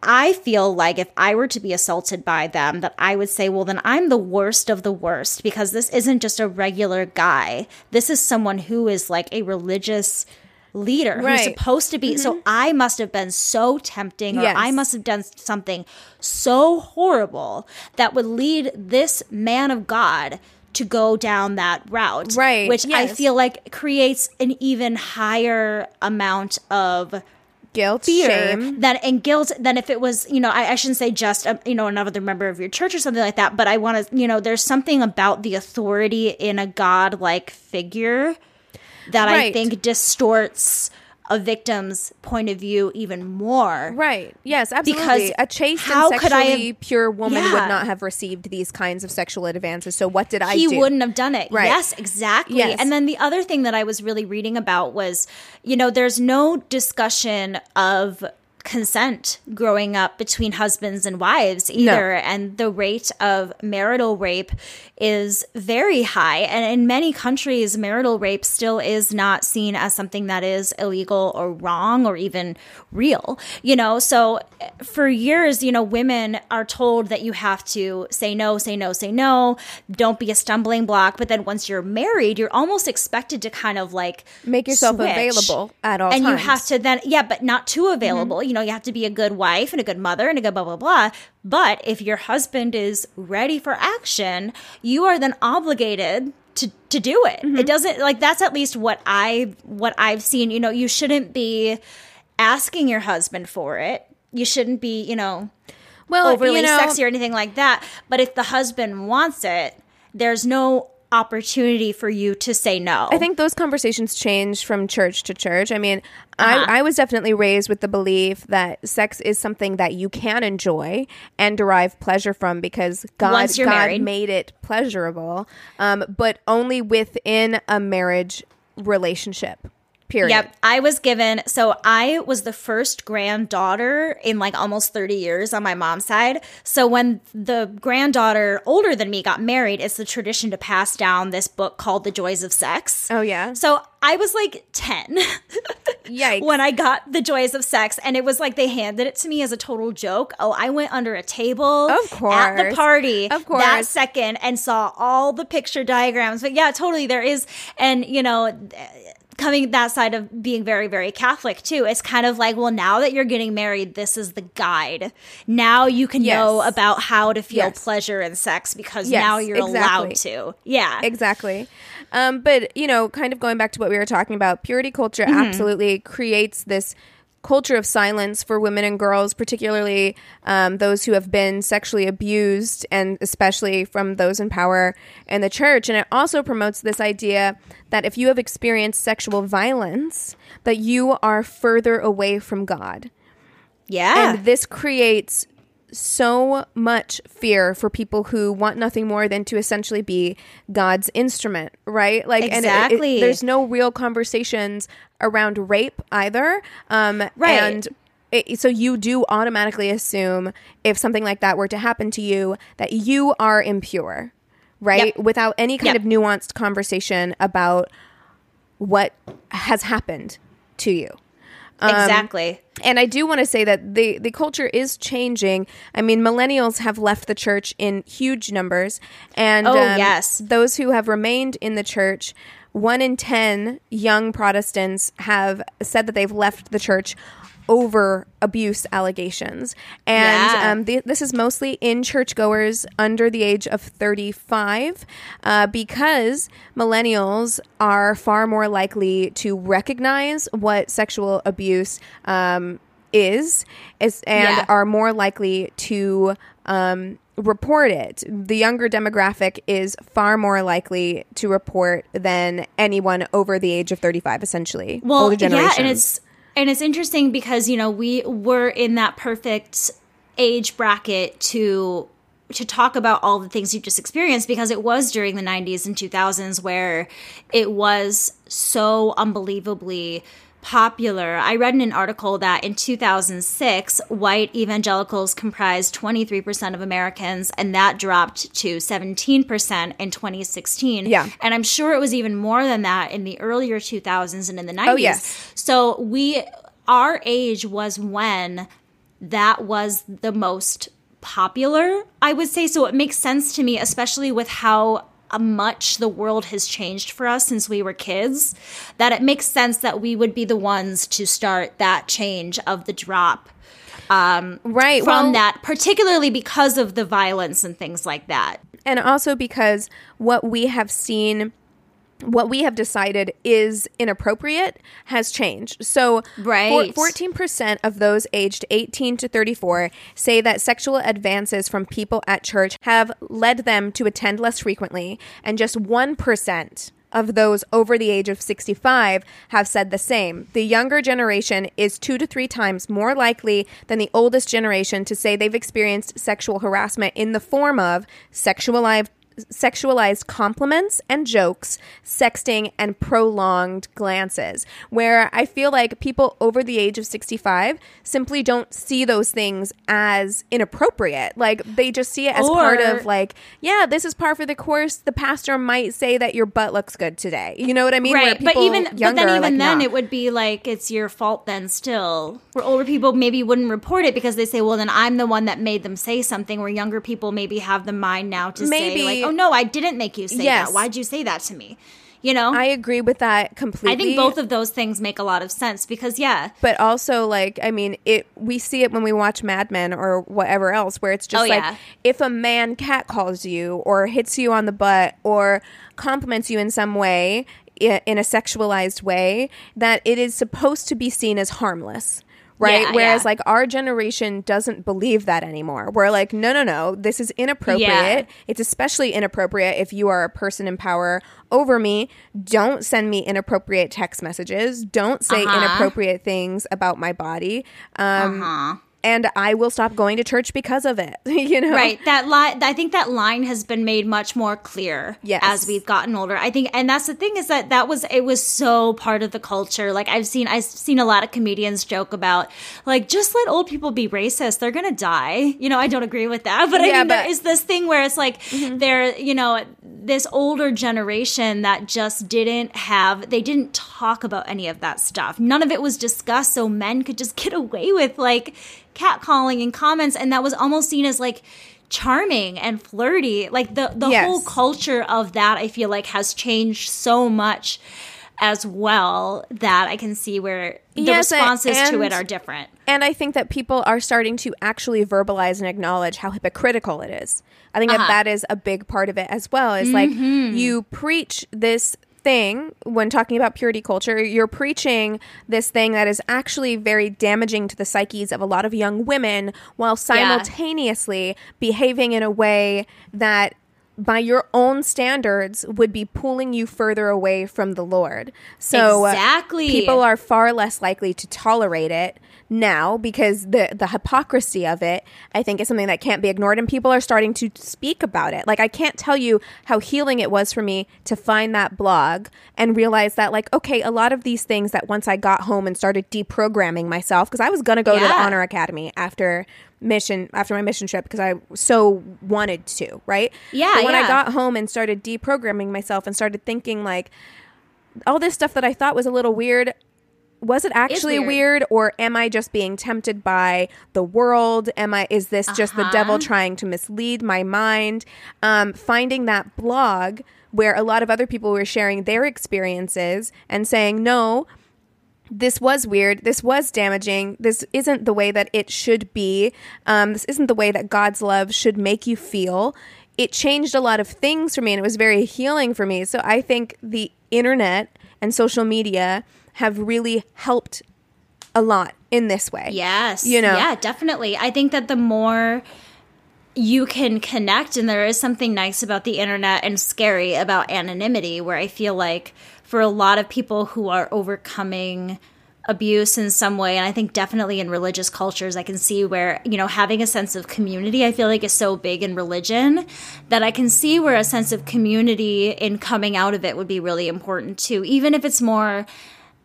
I feel like if I were to be assaulted by them, that I would say, well, then I'm the worst of the worst, because this isn't just a regular guy. This is someone who is like a religious leader, right, who's supposed to be. Mm-hmm. So I must have been so tempting, or yes, I must have done something so horrible that would lead this man of God to go down that route. Right. Which, yes, I feel like creates an even higher amount of guilt, fear, shame, than, and guilt than if it was, you know, I, I shouldn't say just, a, you know, another member of your church or something like that, but I want to, you know, there's something about the authority in a God-like figure that, right, I think distorts a victim's point of view even more. Right. Yes, absolutely. Because a chaste and sexually have, pure woman, yeah, would not have received these kinds of sexual advances. So what did I he do? He wouldn't have done it. Right. Yes, exactly. Yes. And then the other thing that I was really reading about was, you know, there's no discussion of consent growing up between husbands and wives either. No. And the rate of marital rape is very high. And in many countries, marital rape still is not seen as something that is illegal or wrong or even real, you know? So for years, you know, women are told that you have to say no, say no, say no, don't be a stumbling block. But then once you're married, you're almost expected to kind of like make yourself switch, available at all and times. And you have to then, yeah, but not too available. Mm-hmm. You know, you have to be a good wife and a good mother and a good blah, blah, blah. But if your husband is ready for action, you are then obligated to, to do it. Mm-hmm. It doesn't, like, that's at least what I, what I've seen. You know, you shouldn't be asking your husband for it. You shouldn't be, you know, well, overly you know, sexy or anything like that. But if the husband wants it, there's no opportunity for you to say no. I think those conversations change from church to church. I mean, uh-huh. I, I was definitely raised with the belief that sex is something that you can enjoy and derive pleasure from because God, God made it pleasurable, um, but only within a marriage relationship. Period. Yep. I was given, so I was the first granddaughter in like almost thirty years on my mom's side. So when the granddaughter older than me got married, it's the tradition to pass down this book called The Joys of Sex. Oh, yeah. So I was like ten Yikes. When I got The Joys of Sex. And it was like they handed it to me as a total joke. Oh, I went under a table of course. at the party of course. that second and saw all the picture diagrams. But yeah, totally. There is, and you know, coming that side of being very, very Catholic too, it's kind of like, well, now that you're getting married, this is the guide. Now you can yes. know about how to feel yes. pleasure in sex because yes, now you're exactly. allowed to. Yeah, exactly. Um, but, you know, kind of going back to what we were talking about, purity culture mm-hmm. absolutely creates this culture of silence for women and girls, particularly um, those who have been sexually abused, and especially from those in power in the church. And it also promotes this idea that if you have experienced sexual violence, that you are further away from God. Yeah. And this creates so much fear for people who want nothing more than to essentially be God's instrument, right? Like, exactly. And it, it, there's no real conversations around rape either. Um, right. And it, so you do automatically assume if something like that were to happen to you, that you are impure, right? Yep. Without any kind yep. of nuanced conversation about what has happened to you. Um, exactly. And I do want to say that the, the culture is changing. I mean, millennials have left the church in huge numbers. And oh, um, yes. those who have remained in the church, one in ten young Protestants have said that they've left the church over abuse allegations. And yeah. um, th- this is mostly in churchgoers under the age of thirty-five uh, because millennials are far more likely to recognize what sexual abuse um, is, is and yeah. are more likely to um, report it. The younger demographic is far more likely to report than anyone over the age of thirty-five, essentially. Well, older generations. Yeah, and it's And it's interesting because, you know, we were in that perfect age bracket to to talk about all the things you've just experienced, because it was during the nineties and two thousands where it was so unbelievably popular. I read in an article that in two thousand six, white evangelicals comprised twenty-three percent of Americans, and that dropped to seventeen percent in twenty sixteen. Yeah. And I'm sure it was even more than that in the earlier two thousands and in the nineties. Oh, yes. So we, our age was when that was the most popular, I would say. So it makes sense to me, especially with how much the world has changed for us since we were kids, that it makes sense that we would be the ones to start that change of the drop um, right, from well, that, particularly because of the violence and things like that. And also because what we have seen, what we have decided is inappropriate has changed. So right. for, fourteen percent of those aged eighteen to thirty-four say that sexual advances from people at church have led them to attend less frequently, and just one percent of those over the age of sixty-five have said the same. The younger generation is two to three times more likely than the oldest generation to say they've experienced sexual harassment in the form of sexualized sexualized compliments and jokes, sexting, and prolonged glances, where I feel like people over the age of sixty-five simply don't see those things as inappropriate. Like, they just see it as or, part of like, yeah, this is par for the course. The pastor might say that your butt looks good today. You know what I mean? Right. Where but, even, but then even like, then nah. It would be like, it's your fault then still. Where older people maybe wouldn't report it because they say, well, then I'm the one that made them say something, where younger people maybe have the mind now to maybe. say like, oh, no, I didn't make you say yes. that. Why'd you say that to me? You know? I agree with that completely. I think both of those things make a lot of sense because, yeah. But also, like, I mean, it. we see it when we watch Mad Men or whatever else, where it's just oh, like, yeah. if a man catcalls you or hits you on the butt or compliments you in some way, in a sexualized way, that it is supposed to be seen as harmless. Right? Yeah, Whereas, yeah. like, our generation doesn't believe that anymore. We're like, no, no, no, this is inappropriate. Yeah. It's especially inappropriate if you are a person in power over me. Don't send me inappropriate text messages. Don't say uh-huh. inappropriate things about my body. Um, uh-huh. And I will stop going to church because of it, you know? Right. That li- I think that line has been made much more clear yes. as we've gotten older. I think, and that's the thing is that that was, it was so part of the culture. Like I've seen, I've seen a lot of comedians joke about like, just let old people be racist. They're going to die. You know, I don't agree with that, but I yeah, mean, but- there is this thing where it's like mm-hmm. they're, you know, this older generation that just didn't have, they didn't talk about any of that stuff. None of it was discussed. So men could just get away with like, catcalling and comments, and that was almost seen as like charming and flirty. Like the the yes. whole culture of that, I feel like, has changed so much as well, that I can see where the yes, responses and, to it are different. And I think that people are starting to actually verbalize and acknowledge how hypocritical it is. I think uh-huh. that that is a big part of it as well. It's mm-hmm. like you preach this thing when talking about purity culture, you're preaching this thing that is actually very damaging to the psyches of a lot of young women, while simultaneously yeah. behaving in a way that by your own standards would be pulling you further away from the Lord. So exactly. people are far less likely to tolerate it now, because the the hypocrisy of it, I think, is something that can't be ignored, and people are starting to speak about it. Like, I can't tell you how healing it was for me to find that blog and realize that, like, okay, a lot of these things that once I got home and started deprogramming myself, because I was going to go yeah. to the Honor Academy after mission after my mission trip because I so wanted to, right? Yeah, but when yeah. I got home and started deprogramming myself and started thinking, like, all this stuff that I thought was a little weird, was it actually weird. weird, or am I just being tempted by the world? Am I? Is this uh-huh. just the devil trying to mislead my mind? Um, finding that blog where a lot of other people were sharing their experiences and saying, no, this was weird. This was damaging. This isn't the way that it should be. Um, this isn't the way that God's love should make you feel. It changed a lot of things for me, and it was very healing for me. So I think the internet and social media have really helped a lot in this way. Yes. You know? Yeah, definitely. I think that the more you can connect, and there is something nice about the internet and scary about anonymity, where I feel like for a lot of people who are overcoming abuse in some way, and I think definitely in religious cultures, I can see where, you know, having a sense of community, I feel like, is so big in religion, that I can see where a sense of community in coming out of it would be really important too, even if it's more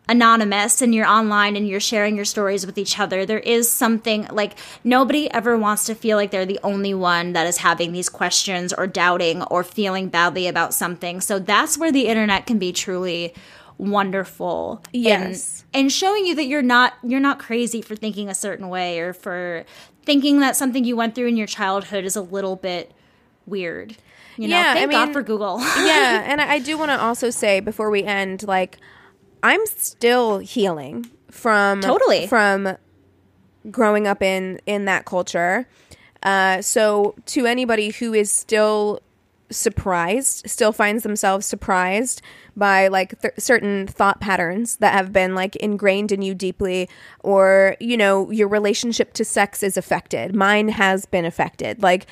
anonymous and you're online and you're sharing your stories with each other, there is something like nobody ever wants to feel like they're the only one that is having these questions or doubting or feeling badly about something. So that's where the internet can be truly wonderful. Yes. And, and showing you that you're not you're not crazy for thinking a certain way or for thinking that something you went through in your childhood is a little bit weird. You know, yeah, thank I mean, God for Google. Yeah, and I do want to also say before we end, like, I'm still healing from totally. from growing up in, in that culture. Uh, so to anybody who is still surprised, still finds themselves surprised by like th- certain thought patterns that have been like ingrained in you deeply, or, you know, your relationship to sex is affected. Mine has been affected. Like,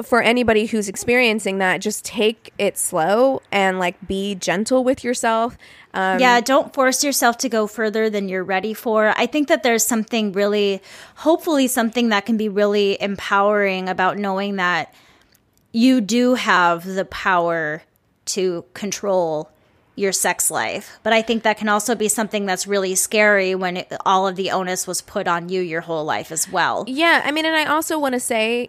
for anybody who's experiencing that, just take it slow and like be gentle with yourself. Um, yeah, don't force yourself to go further than you're ready for. I think that there's something really, hopefully something that can be really empowering about knowing that you do have the power to control your sex life. But I think that can also be something that's really scary when it, all of the onus was put on you your whole life as well. Yeah, I mean, and I also want to say,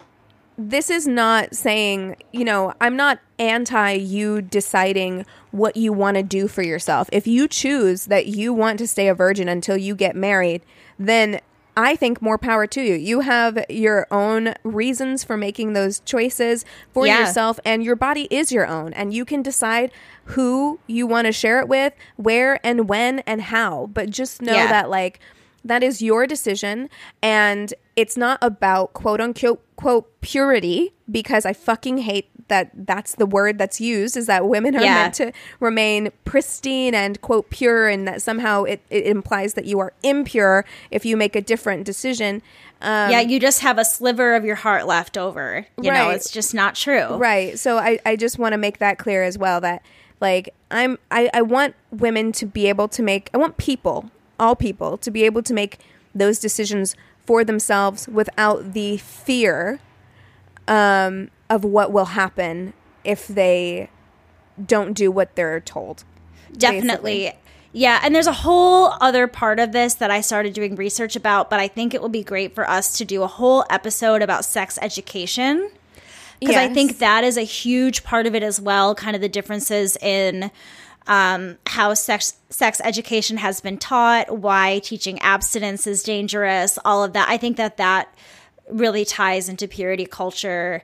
this is not saying, you know, I'm not anti you deciding what you want to do for yourself. If you choose that you want to stay a virgin until you get married, then I think more power to you. You have your own reasons for making those choices for yeah. yourself, and your body is your own, and you can decide who you want to share it with, where and when and how. But just know yeah. that, like, that is your decision, and it's not about quote unquote quote purity, because I fucking hate that that's the word that's used, is that women are yeah. meant to remain pristine and quote pure, and that somehow it, it implies that you are impure if you make a different decision. Um, yeah, you just have a sliver of your heart left over. You right. know, it's just not true. Right. So I, I just want to make that clear as well, that like I'm I, I want women to be able to make, I want people, all people, to be able to make those decisions for themselves without the fear um, of what will happen if they don't do what they're told. Definitely. Basically. Yeah, and there's a whole other part of this that I started doing research about, but I think it will be great for us to do a whole episode about sex education, because yes. I think that is a huge part of it as well, kind of the differences in Um, how sex sex education has been taught, why teaching abstinence is dangerous, all of that. I think that that really ties into purity culture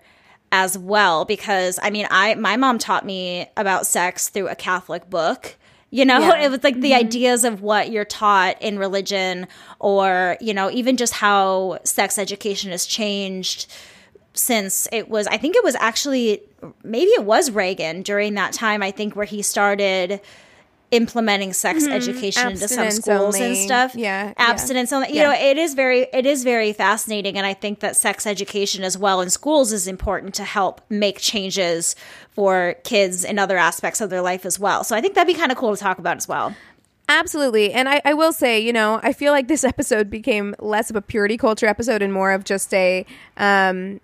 as well, because I mean, I my mom taught me about sex through a Catholic book. You know, yeah. it was like the mm-hmm. ideas of what you're taught in religion, or, you know, even just how sex education has changed since it was, I think it was actually, maybe it was Reagan during that time, I think, where he started implementing sex mm-hmm. education abstinence into some schools only. And stuff. Yeah. Abstinence yeah. only. You yeah. know, it is very, it is very fascinating. And I think that sex education as well in schools is important to help make changes for kids in other aspects of their life as well. So I think that'd be kind of cool to talk about as well. Absolutely. And I, I will say, you know, I feel like this episode became less of a purity culture episode and more of just a, um,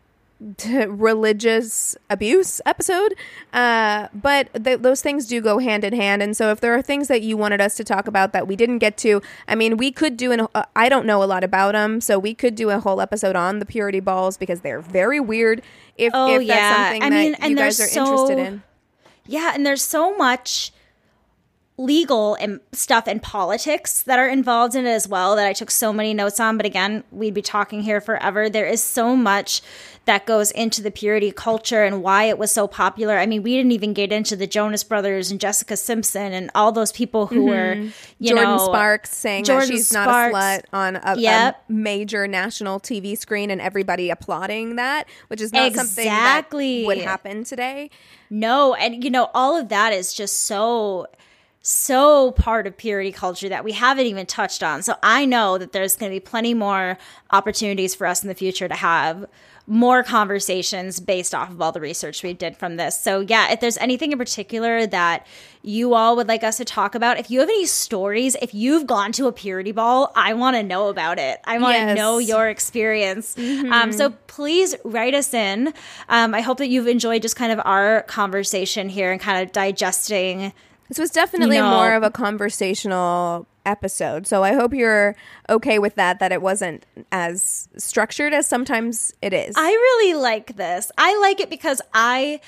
religious abuse episode, uh, but th- those things do go hand in hand. And so if there are things that you wanted us to talk about that we didn't get to, I mean, we could do an uh, I don't know a lot about them, so we could do a whole episode on the purity balls, because they're very weird if, oh, if yeah. that's something I that mean, and you guys are so, interested in. Yeah, and there's so much legal and stuff and politics that are involved in it as well that I took so many notes on, but again, we'd be talking here forever. There is so much that goes into the purity culture and why it was so popular. I mean, we didn't even get into the Jonas Brothers and Jessica Simpson and all those people who mm-hmm. were, you Jordin know. Sparks saying Jordin that she's Sparks. Not a slut on a, yep. a major national T V screen and everybody applauding that, which is not exactly. something that would happen today. No, and you know, all of that is just so... so part of purity culture that we haven't even touched on. So I know that there's going to be plenty more opportunities for us in the future to have more conversations based off of all the research we did from this. So yeah, if there's anything in particular that you all would like us to talk about, if you have any stories, if you've gone to a purity ball, I want to know about it. I want to yes. know your experience. Mm-hmm. Um, so please write us in. Um, I hope that you've enjoyed just kind of our conversation here and kind of digesting This was definitely you know, more of a conversational episode. So I hope you're okay with that, that it wasn't as structured as sometimes it is. I really like this. I like it because I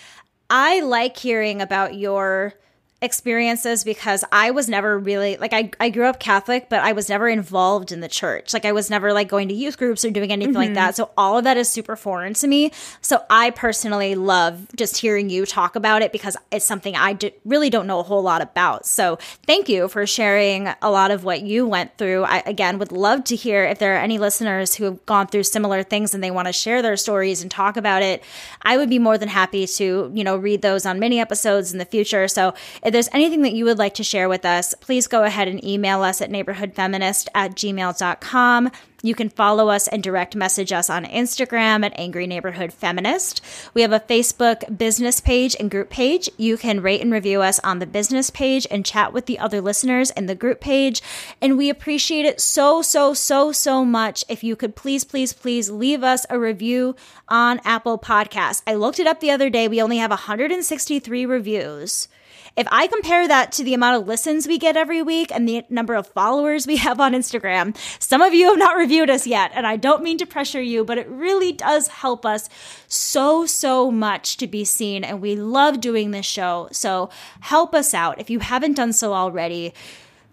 I like hearing about your experiences, because I was never really, like, I, I grew up Catholic, but I was never involved in the church. Like, I was never, like, going to youth groups or doing anything mm-hmm. like that. So all of that is super foreign to me. So I personally love just hearing you talk about it, because it's something I do, really don't know a whole lot about. So thank you for sharing a lot of what you went through. I, again, would love to hear if there are any listeners who have gone through similar things and they want to share their stories and talk about it. I would be more than happy to, you know, read those on mini episodes in the future. So if there's anything that you would like to share with us, please go ahead and email us at neighborhood feminist at gmail dot com. You can follow us and direct message us on Instagram at Angry Neighborhood Feminist. We have a Facebook business page and group page. You can rate and review us on the business page and chat with the other listeners in the group page. And we appreciate it so, so, so, so much if you could please, please, please leave us a review on Apple Podcasts. I looked it up the other day. We only have one hundred sixty-three reviews. If I compare that to the amount of listens we get every week and the number of followers we have on Instagram, some of you have not reviewed us yet, and I don't mean to pressure you, but it really does help us so, so much to be seen, and we love doing this show, so help us out. If you haven't done so already,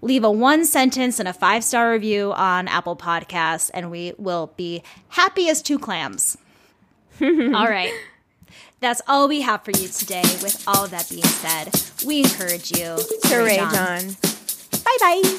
leave a one sentence and a five-star review on Apple Podcasts, and we will be happy as two clams. All right. That's all we have for you today. With all that being said, we encourage you to rage on. Bye-bye.